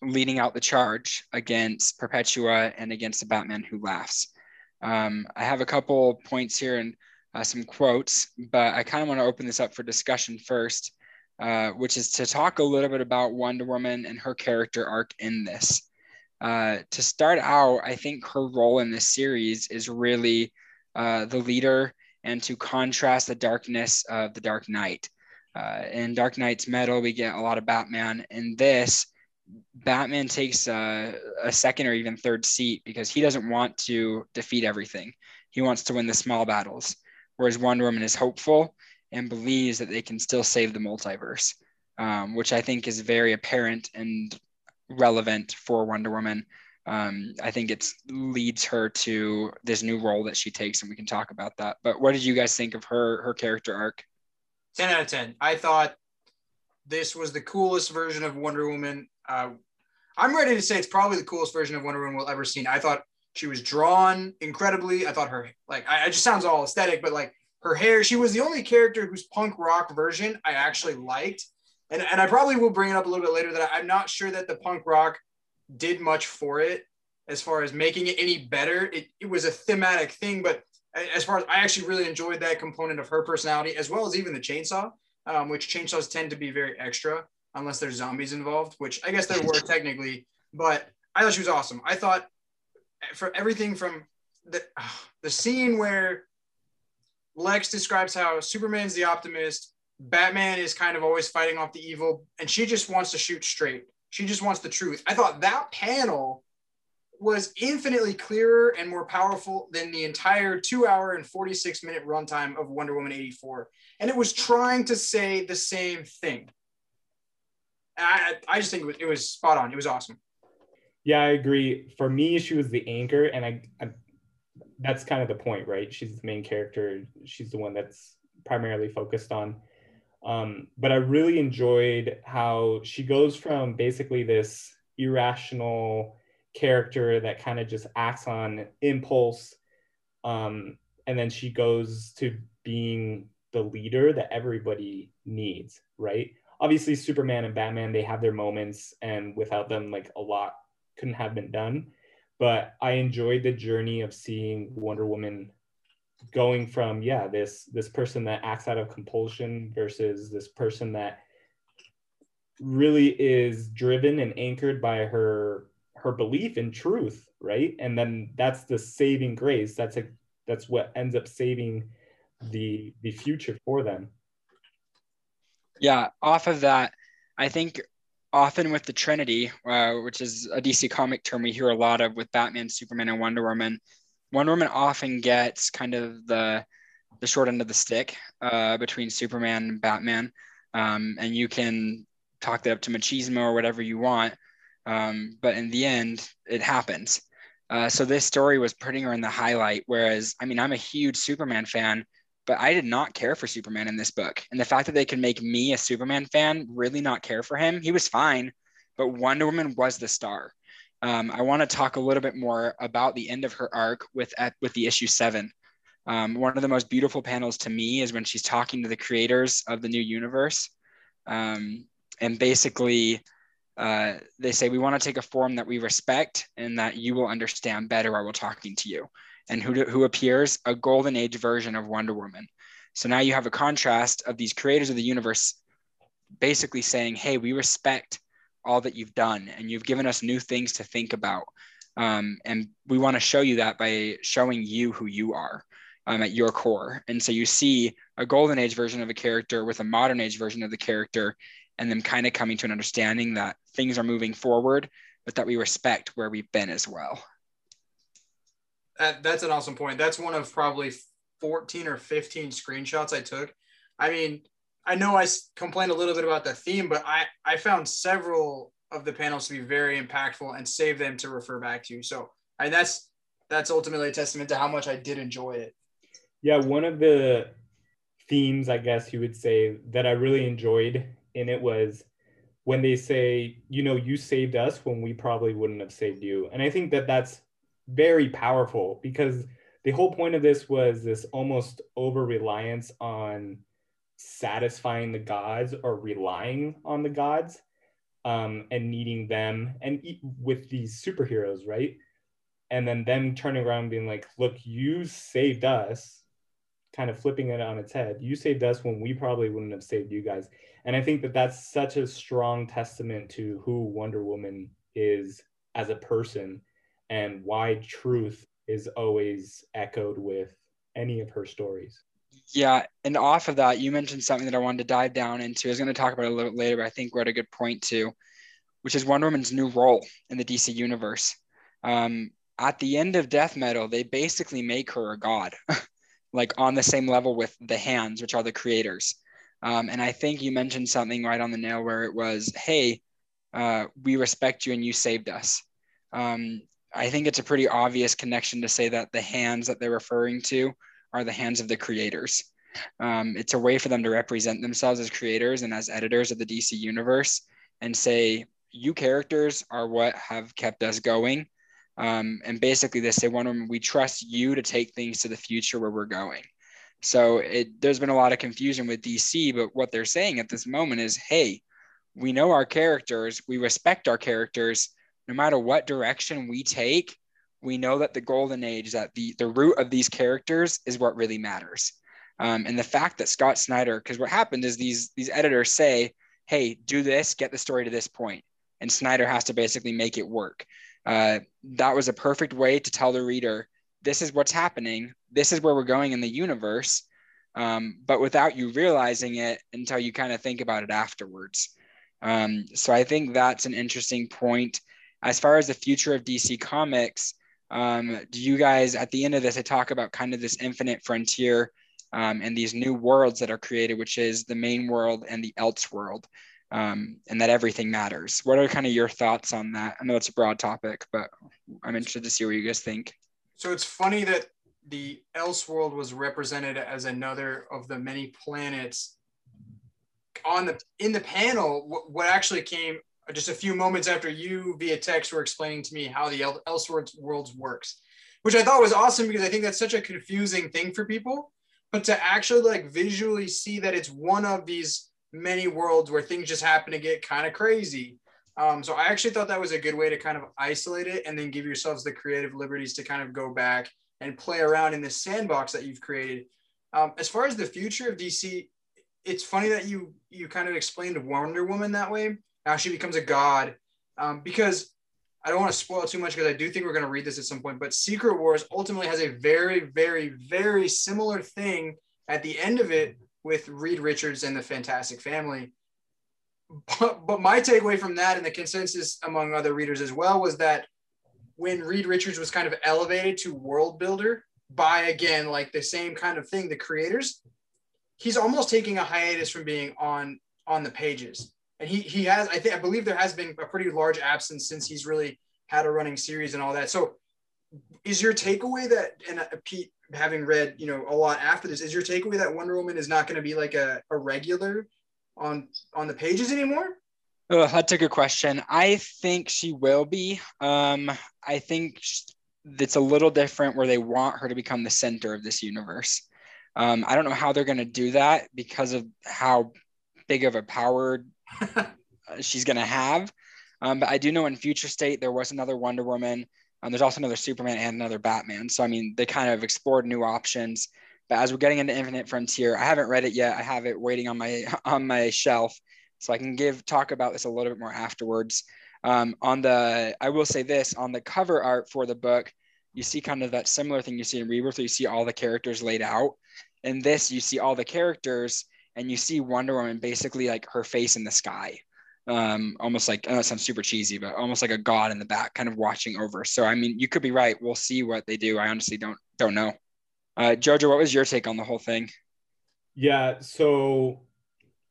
leading out the charge against Perpetua and against the Batman Who Laughs. I have a couple points here and some quotes, but I kind of want to open this up for discussion first, which is to talk a little bit about Wonder Woman and her character arc in this. To start out, I think her role in this series is really the leader, and to contrast the darkness of the Dark Knight. In Dark Knight's Metal, we get a lot of Batman. In this, Batman takes a second or even third seat because he doesn't want to defeat everything. He wants to win the small battles, whereas Wonder Woman is hopeful and believes that they can still save the multiverse, which I think is very apparent and relevant for Wonder Woman. I think it leads her to this new role that she takes, and we can talk about that. But what did you guys think of her character arc? 10 out of 10. I thought this was the coolest version of Wonder Woman. I'm ready to say it's probably the coolest version of Wonder Woman we'll ever see. I thought she was drawn incredibly. I thought her, like, I just sounds all aesthetic, but like her hair, she was the only character whose punk rock version I actually liked. And I probably will bring it up a little bit later that I'm not sure that the punk rock did much for it as far as making it any better. It was a thematic thing, but as far as I actually really enjoyed that component of her personality, as well as even the chainsaw, which chainsaws tend to be very extra unless there's zombies involved, which I guess there were technically, but I thought she was awesome. I thought for everything from the scene where Lex describes how Superman's the optimist, Batman is kind of always fighting off the evil, and she just wants to shoot straight. She just wants the truth. I thought that panel was infinitely clearer and more powerful than the entire 2 hour and 46 minute runtime of Wonder Woman 84. And it was trying to say the same thing. And I just think it was spot on. It was awesome. Yeah, I agree. For me, she was the anchor. And I that's kind of the point, right? She's the main character. She's the one that's primarily focused on. But I really enjoyed how she goes from basically this irrational character that kind of just acts on impulse, and then she goes to being the leader that everybody needs, right? Obviously, Superman and Batman, they have their moments, and without them, like, a lot couldn't have been done. But I enjoyed the journey of seeing Wonder Woman going from this person that acts out of compulsion versus this person that really is driven and anchored by her belief in truth, right? And then that's the saving grace. That's what ends up saving the future for them. Yeah, off of that, I think often with the Trinity, which is a DC comic term we hear a lot of with Batman, Superman, and Wonder Woman, Wonder Woman often gets kind of the short end of the stick between Superman and Batman. And you can talk that up to machismo or whatever you want. But in the end, it happens. So this story was putting her in the highlight. Whereas, I mean, I'm a huge Superman fan, but I did not care for Superman in this book. And the fact that they could make me, a Superman fan, really not care for him, he was fine, but Wonder Woman was the star. I want to talk a little bit more about the end of her arc with the issue 7. One of the most beautiful panels to me is when she's talking to the creators of the new universe. And basically, they say, we want to take a form that we respect and that you will understand better while we're talking to you. And who appears? A golden age version of Wonder Woman. So now you have a contrast of these creators of the universe basically saying, hey, we respect all that you've done, and you've given us new things to think about. And we want to show you that by showing you who you are at your core. And so you see a golden age version of a character with a modern age version of the character, and them kind of coming to an understanding that things are moving forward, but that we respect where we've been as well. That's an awesome point. That's one of probably 14 or 15 screenshots I took. I mean, I know I complained a little bit about the theme, but I found several of the panels to be very impactful and save them to refer back to. So, and that's ultimately a testament to how much I did enjoy it. Yeah, one of the themes, I guess you would say, that I really enjoyed in it was when they say, you know, you saved us when we probably wouldn't have saved you. And I think that that's very powerful, because the whole point of this was this almost over-reliance on satisfying the gods or relying on the gods. And needing them, and with these superheroes, right? And then them turning around being like, look, you saved us, kind of flipping it on its head. You saved us when we probably wouldn't have saved you guys. And I think that that's such a strong testament to who Wonder Woman is as a person, and why truth is always echoed with any of her stories. Yeah, and off of that, you mentioned something that I wanted to dive down into. I was going to talk about it a little bit later, but I think we're at a good point too, which is Wonder Woman's new role in the DC universe. At the end of Death Metal, they basically make her a god, like on the same level with the hands, which are the creators. And I think you mentioned something right on the nail where it was, hey, we respect you and you saved us. I think it's a pretty obvious connection to say that the hands that they're referring to are the hands of the creators. It's a way for them to represent themselves as creators and as editors of the DC universe and say, you characters are what have kept us going. And basically they say, Wonder Woman, we trust you to take things to the future where we're going. So there's been a lot of confusion with DC, but what they're saying at this moment is, hey, we know our characters, we respect our characters, no matter what direction we take, we know that the golden age, that the root of these characters is what really matters. And the fact that Scott Snyder, because what happened is these editors say, hey, do this, get the story to this point. And Snyder has to basically make it work. That was a perfect way to tell the reader, this is what's happening. This is where we're going in the universe. But without you realizing it until you kind of think about it afterwards. So I think that's an interesting point. As far as the future of DC Comics, do you guys, at the end of this, I talk about kind of this infinite frontier and these new worlds that are created, which is the main world and the else world, and that everything matters. What are kind of your thoughts on that? I know it's a broad topic, but I'm interested to see what you guys think. So it's funny that the else world was represented as another of the many planets in the panel. What actually came just a few moments after you via text were explaining to me how the Elseworlds worlds works, which I thought was awesome, because I think that's such a confusing thing for people, but to actually like visually see that it's one of these many worlds where things just happen to get kind of crazy. So I actually thought that was a good way to kind of isolate it and then give yourselves the creative liberties to kind of go back and play around in this sandbox that you've created. As far as the future of DC, it's funny that you kind of explained Wonder Woman that way. Now she becomes a god, because I don't want to spoil too much, because I do think we're going to read this at some point, but Secret Wars ultimately has a very, very, very similar thing at the end of it with Reed Richards and the Fantastic Family. But my takeaway from that, and the consensus among other readers as well, was that when Reed Richards was kind of elevated to world builder by, again, like the same kind of thing, the creators, he's almost taking a hiatus from being on the pages. And he has, I believe there has been a pretty large absence since he's really had a running series and all that. So is your takeaway that, and Pete, having read, you know, a lot after this, is your takeaway that Wonder Woman is not going to be like a regular on the pages anymore? Oh, that's a good question. I think she will be. I think it's a little different where they want her to become the center of this universe. I don't know how they're going to do that because of how big of a power she's going to have. But I do know in Future State, there was another Wonder Woman. There's also another Superman and another Batman. So, I mean, they kind of explored new options. But as we're getting into Infinite Frontier, I haven't read it yet. I have it waiting on my shelf, so I can talk about this a little bit more afterwards. I will say this, on the cover art for the book, you see kind of that similar thing you see in Rebirth, where you see all the characters laid out. In this, you see all the characters, and you see Wonder Woman basically like her face in the sky. Almost like, I know it sounds super cheesy, but almost like a god in the back kind of watching over. So, I mean, you could be right. We'll see what they do. I honestly don't know. Jojo, what was your take on the whole thing? Yeah, so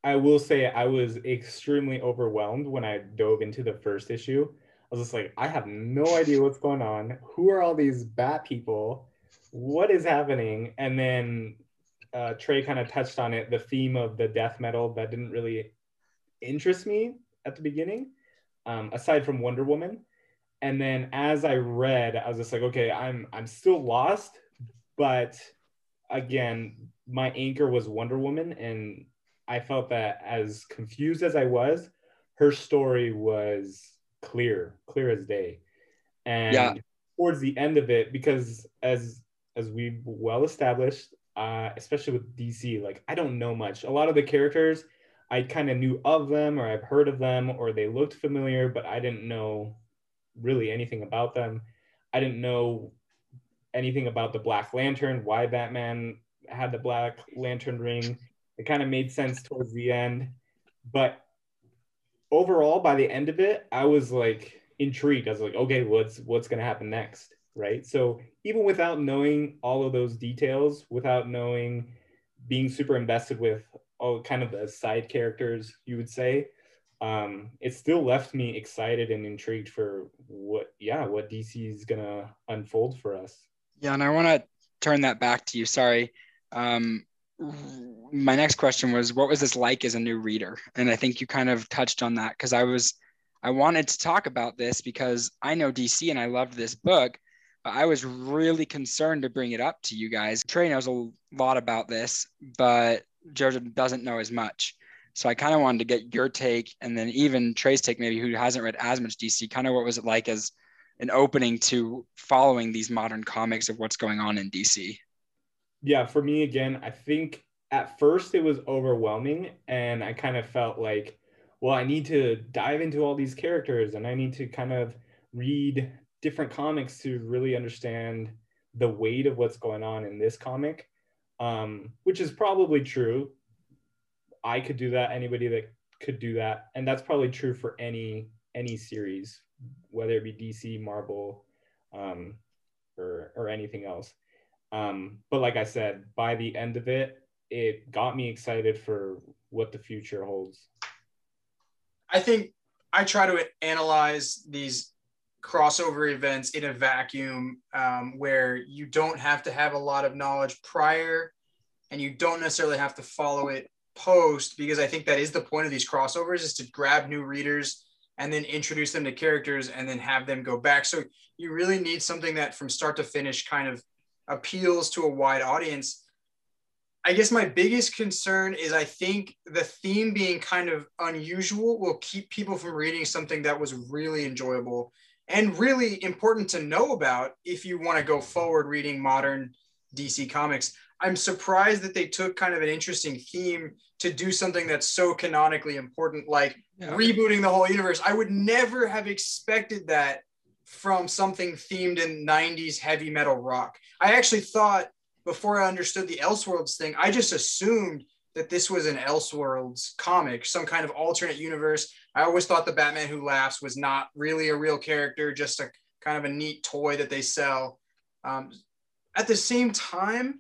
I will say I was extremely overwhelmed when I dove into the first issue. I was just like, I have no idea what's going on. Who are all these bat people? What is happening? And then Trey kind of touched on it, the theme of the death metal that didn't really interest me at the beginning, aside from Wonder Woman. And then as I read, I was just like, okay, I'm still lost, but again, my anchor was Wonder Woman, and I felt that as confused as I was, her story was clear as day. And yeah, towards the end of it, because as we've well established, especially with DC, like, I don't know much. A lot of the characters, I kind of knew of them, or I've heard of them, or they looked familiar, but I didn't know really anything about them. I didn't know anything about the Black Lantern, why Batman had the Black Lantern ring. It kind of made sense towards the end. But overall, by the end of it, I was like intrigued. I was like, okay, what's going to happen next, right? So even without knowing all of those details, without knowing, being super invested with all kind of the side characters, you would say, it still left me excited and intrigued for what DC is gonna unfold for us. Yeah, and I want to turn that back to you. Sorry. My next question was, what was this like as a new reader? And I think you kind of touched on that, because I wanted to talk about this because I know DC and I loved this book, but I was really concerned to bring it up to you guys. Trey knows a lot about this, but Jojo doesn't know as much. So I kind of wanted to get your take, and then even Trey's take, maybe, who hasn't read as much DC, kind of what was it like as an opening to following these modern comics of what's going on in DC? Yeah, for me, again, I think at first it was overwhelming, and I kind of felt like, well, I need to dive into all these characters, and I need to kind of read different comics to really understand the weight of what's going on in this comic. Which is probably true. I could do that. Anybody that could do that. And that's probably true for any series, whether it be DC, Marvel, or anything else. But like I said, by the end of it, it got me excited for what the future holds. I think I try to analyze these crossover events in a vacuum, where you don't have to have a lot of knowledge prior, and you don't necessarily have to follow it post, because I think that is the point of these crossovers, is to grab new readers and then introduce them to characters and then have them go back. So you really need something that from start to finish kind of appeals to a wide audience. I guess my biggest concern is, I think the theme being kind of unusual will keep people from reading something that was really enjoyable and really important to know about if you want to go forward reading modern DC comics. I'm surprised that they took kind of an interesting theme to do something that's so canonically important, like rebooting the whole universe. I would never have expected that from something themed in 90s heavy metal rock. I actually thought before I understood the Elseworlds thing, I just assumed that this was an Elseworlds comic, some kind of alternate universe. I always thought the Batman Who Laughs was not really a real character, just a kind of a neat toy that they sell. At the same time,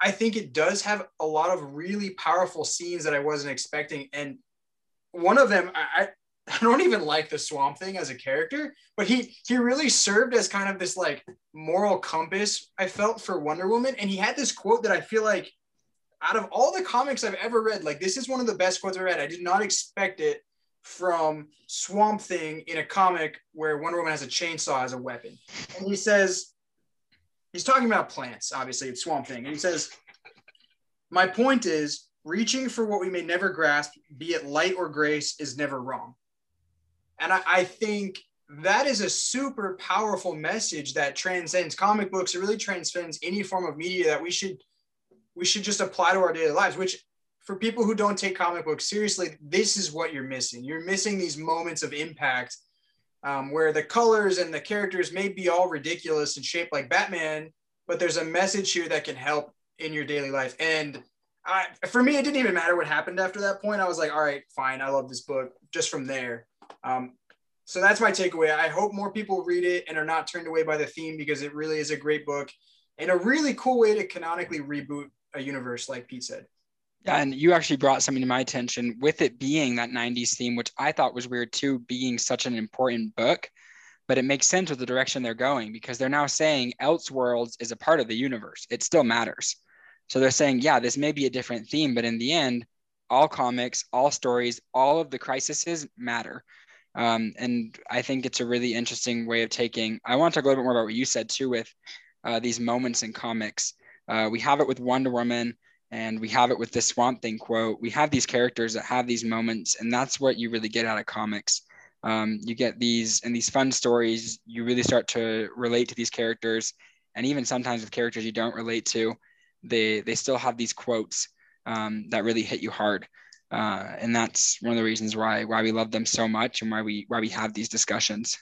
I think it does have a lot of really powerful scenes that I wasn't expecting. And one of them, I don't even like the Swamp Thing as a character, but he really served as kind of this like moral compass, I felt, for Wonder Woman. And he had this quote that I feel like out of all the comics I've ever read, like this is one of the best quotes I read. I did not expect it from Swamp Thing in a comic where Wonder Woman has a chainsaw as a weapon. And he says, he's talking about plants, obviously, it's Swamp Thing. And he says, my point is, reaching for what we may never grasp, be it light or grace, is never wrong. And I think that is a super powerful message that transcends comic books. It really transcends any form of media that we should just apply to our daily lives, which for people who don't take comic books seriously, this is what you're missing. You're missing these moments of impact where the colors and the characters may be all ridiculous and shaped like Batman, but there's a message here that can help in your daily life. And for me, it didn't even matter what happened after that point. I was like, all right, fine. I love this book just from there. So that's my takeaway. I hope more people read it and are not turned away by the theme, because it really is a great book and a really cool way to canonically reboot a universe, like Pete said. Yeah, and you actually brought something to my attention with it being that 90s theme, which I thought was weird too, being such an important book, but it makes sense with the direction they're going, because they're now saying Elseworlds is a part of the universe. It still matters. So they're saying, yeah, this may be a different theme, but in the end, all comics, all stories, all of the crises matter. And I think it's a really interesting way of taking, I want to talk a little bit more about what you said too with these moments in comics. We have it with Wonder Woman and we have it with this Swamp Thing quote. We have these characters that have these moments, and that's what you really get out of comics. You get these, and these fun stories, you really start to relate to these characters. And even sometimes with characters you don't relate to, they still have these quotes that really hit you hard. And that's one of the reasons why we love them so much and why we have these discussions.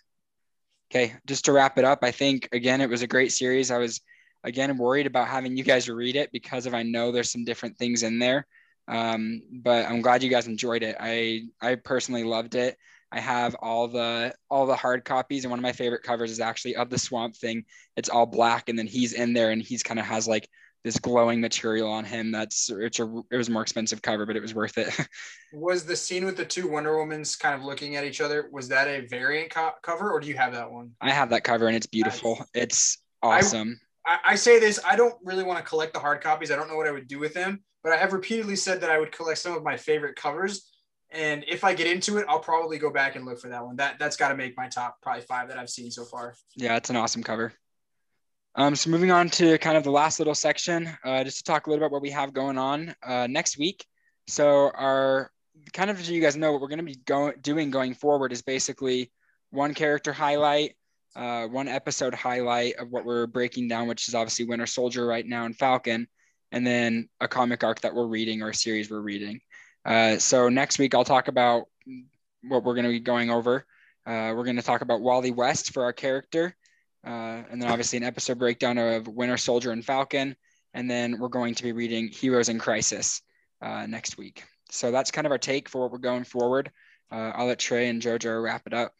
Okay, just to wrap it up, I think, again, it was a great series. I was, again, worried about having you guys read it because of, I know there's some different things in there, but I'm glad you guys enjoyed it. I personally loved it. I have all the hard copies, and one of my favorite covers is actually of the Swamp Thing. It's all black, and then he's in there, and he's kind of has like this glowing material on him. It was a more expensive cover, but it was worth it. Was the scene with the two Wonder Womans kind of looking at each other, was that a variant cover, or do you have that one? I have that cover, and it's beautiful. It's awesome. I say this, I don't really want to collect the hard copies. I don't know what I would do with them, but I have repeatedly said that I would collect some of my favorite covers. And if I get into it, I'll probably go back and look for that one. That's got to make my top probably 5 that I've seen so far. Yeah, it's an awesome cover. So moving on to kind of the last little section, just to talk a little about what we have going on next week. So our kind of, as you guys know, what we're going to be doing going forward is basically one character highlight, one episode highlight of what we're breaking down, which is obviously Winter Soldier right now and Falcon, and then a comic arc that we're reading or a series we're reading. So next week, I'll talk about what we're going to be going over. We're going to talk about Wally West for our character. And then obviously an episode breakdown of Winter Soldier and Falcon. And then we're going to be reading Heroes in Crisis next week. So that's kind of our take for what we're going forward. I'll let Trey and JoJo wrap it up.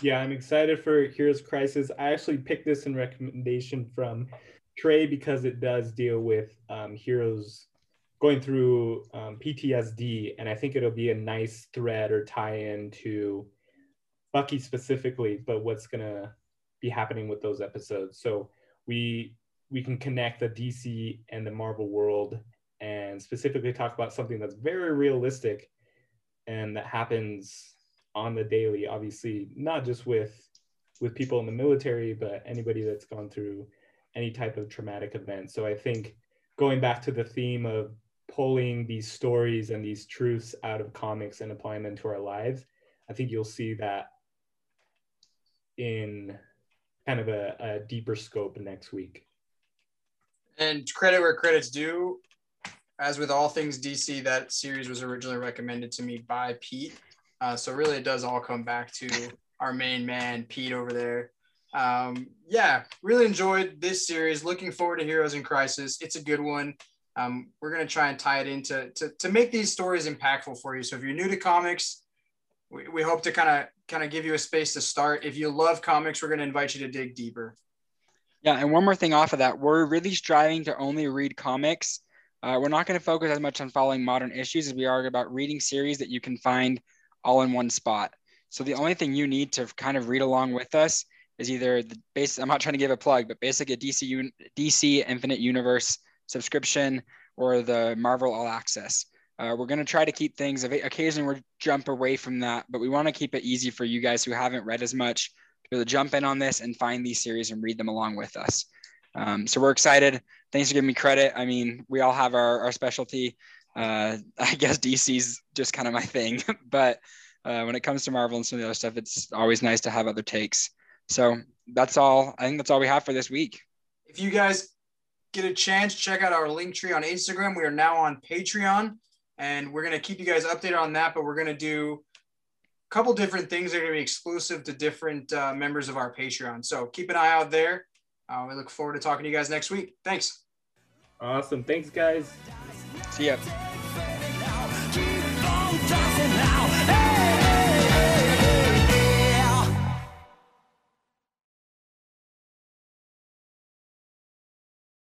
Yeah, I'm excited for Heroes Crisis. I actually picked this in recommendation from Trey because it does deal with heroes going through PTSD. And I think it'll be a nice thread or tie-in to Bucky specifically, but what's going to be happening with those episodes, so we can connect the DC and the Marvel world and specifically talk about something that's very realistic and that happens on the daily, obviously not just with people in the military, but anybody that's gone through any type of traumatic event. So I think going back to the theme of pulling these stories and these truths out of comics and applying them to our lives, I think you'll see that in kind of a deeper scope next week. And credit where credit's due, as with all things DC, that series was originally recommended to me by Pete. So really it does all come back to our main man, Pete over there. Yeah, really enjoyed this series. Looking forward to Heroes in Crisis. It's a good one. We're going to try and tie it in to make these stories impactful for you. So if you're new to comics, we hope to kind of give you a space to start. If you love comics, we're going to invite you to dig deeper. Yeah, and one more thing off of that, we're really striving to only read comics. We're not going to focus as much on following modern issues as we are about reading series that you can find all in one spot. So the only thing you need to kind of read along with us is either the base, I'm not trying to give a plug, but basically a DC Infinite Universe subscription or the Marvel All Access. We're going to try to keep things, occasionally we'll jump away from that, but we want to keep it easy for you guys who haven't read as much to be able to jump in on this and find these series and read them along with us. So we're excited. Thanks for giving me credit. I mean, we all have our specialty. I guess DC's just kind of my thing, but when it comes to Marvel and some of the other stuff, it's always nice to have other takes. So that's all. I think that's all we have for this week. If you guys get a chance, check out our link tree on Instagram. We are now on Patreon, and we're going to keep you guys updated on that, but we're going to do a couple different things that are going to be exclusive to different members of our Patreon. So keep an eye out there. We look forward to talking to you guys next week. Thanks. Awesome. Thanks, guys. See ya.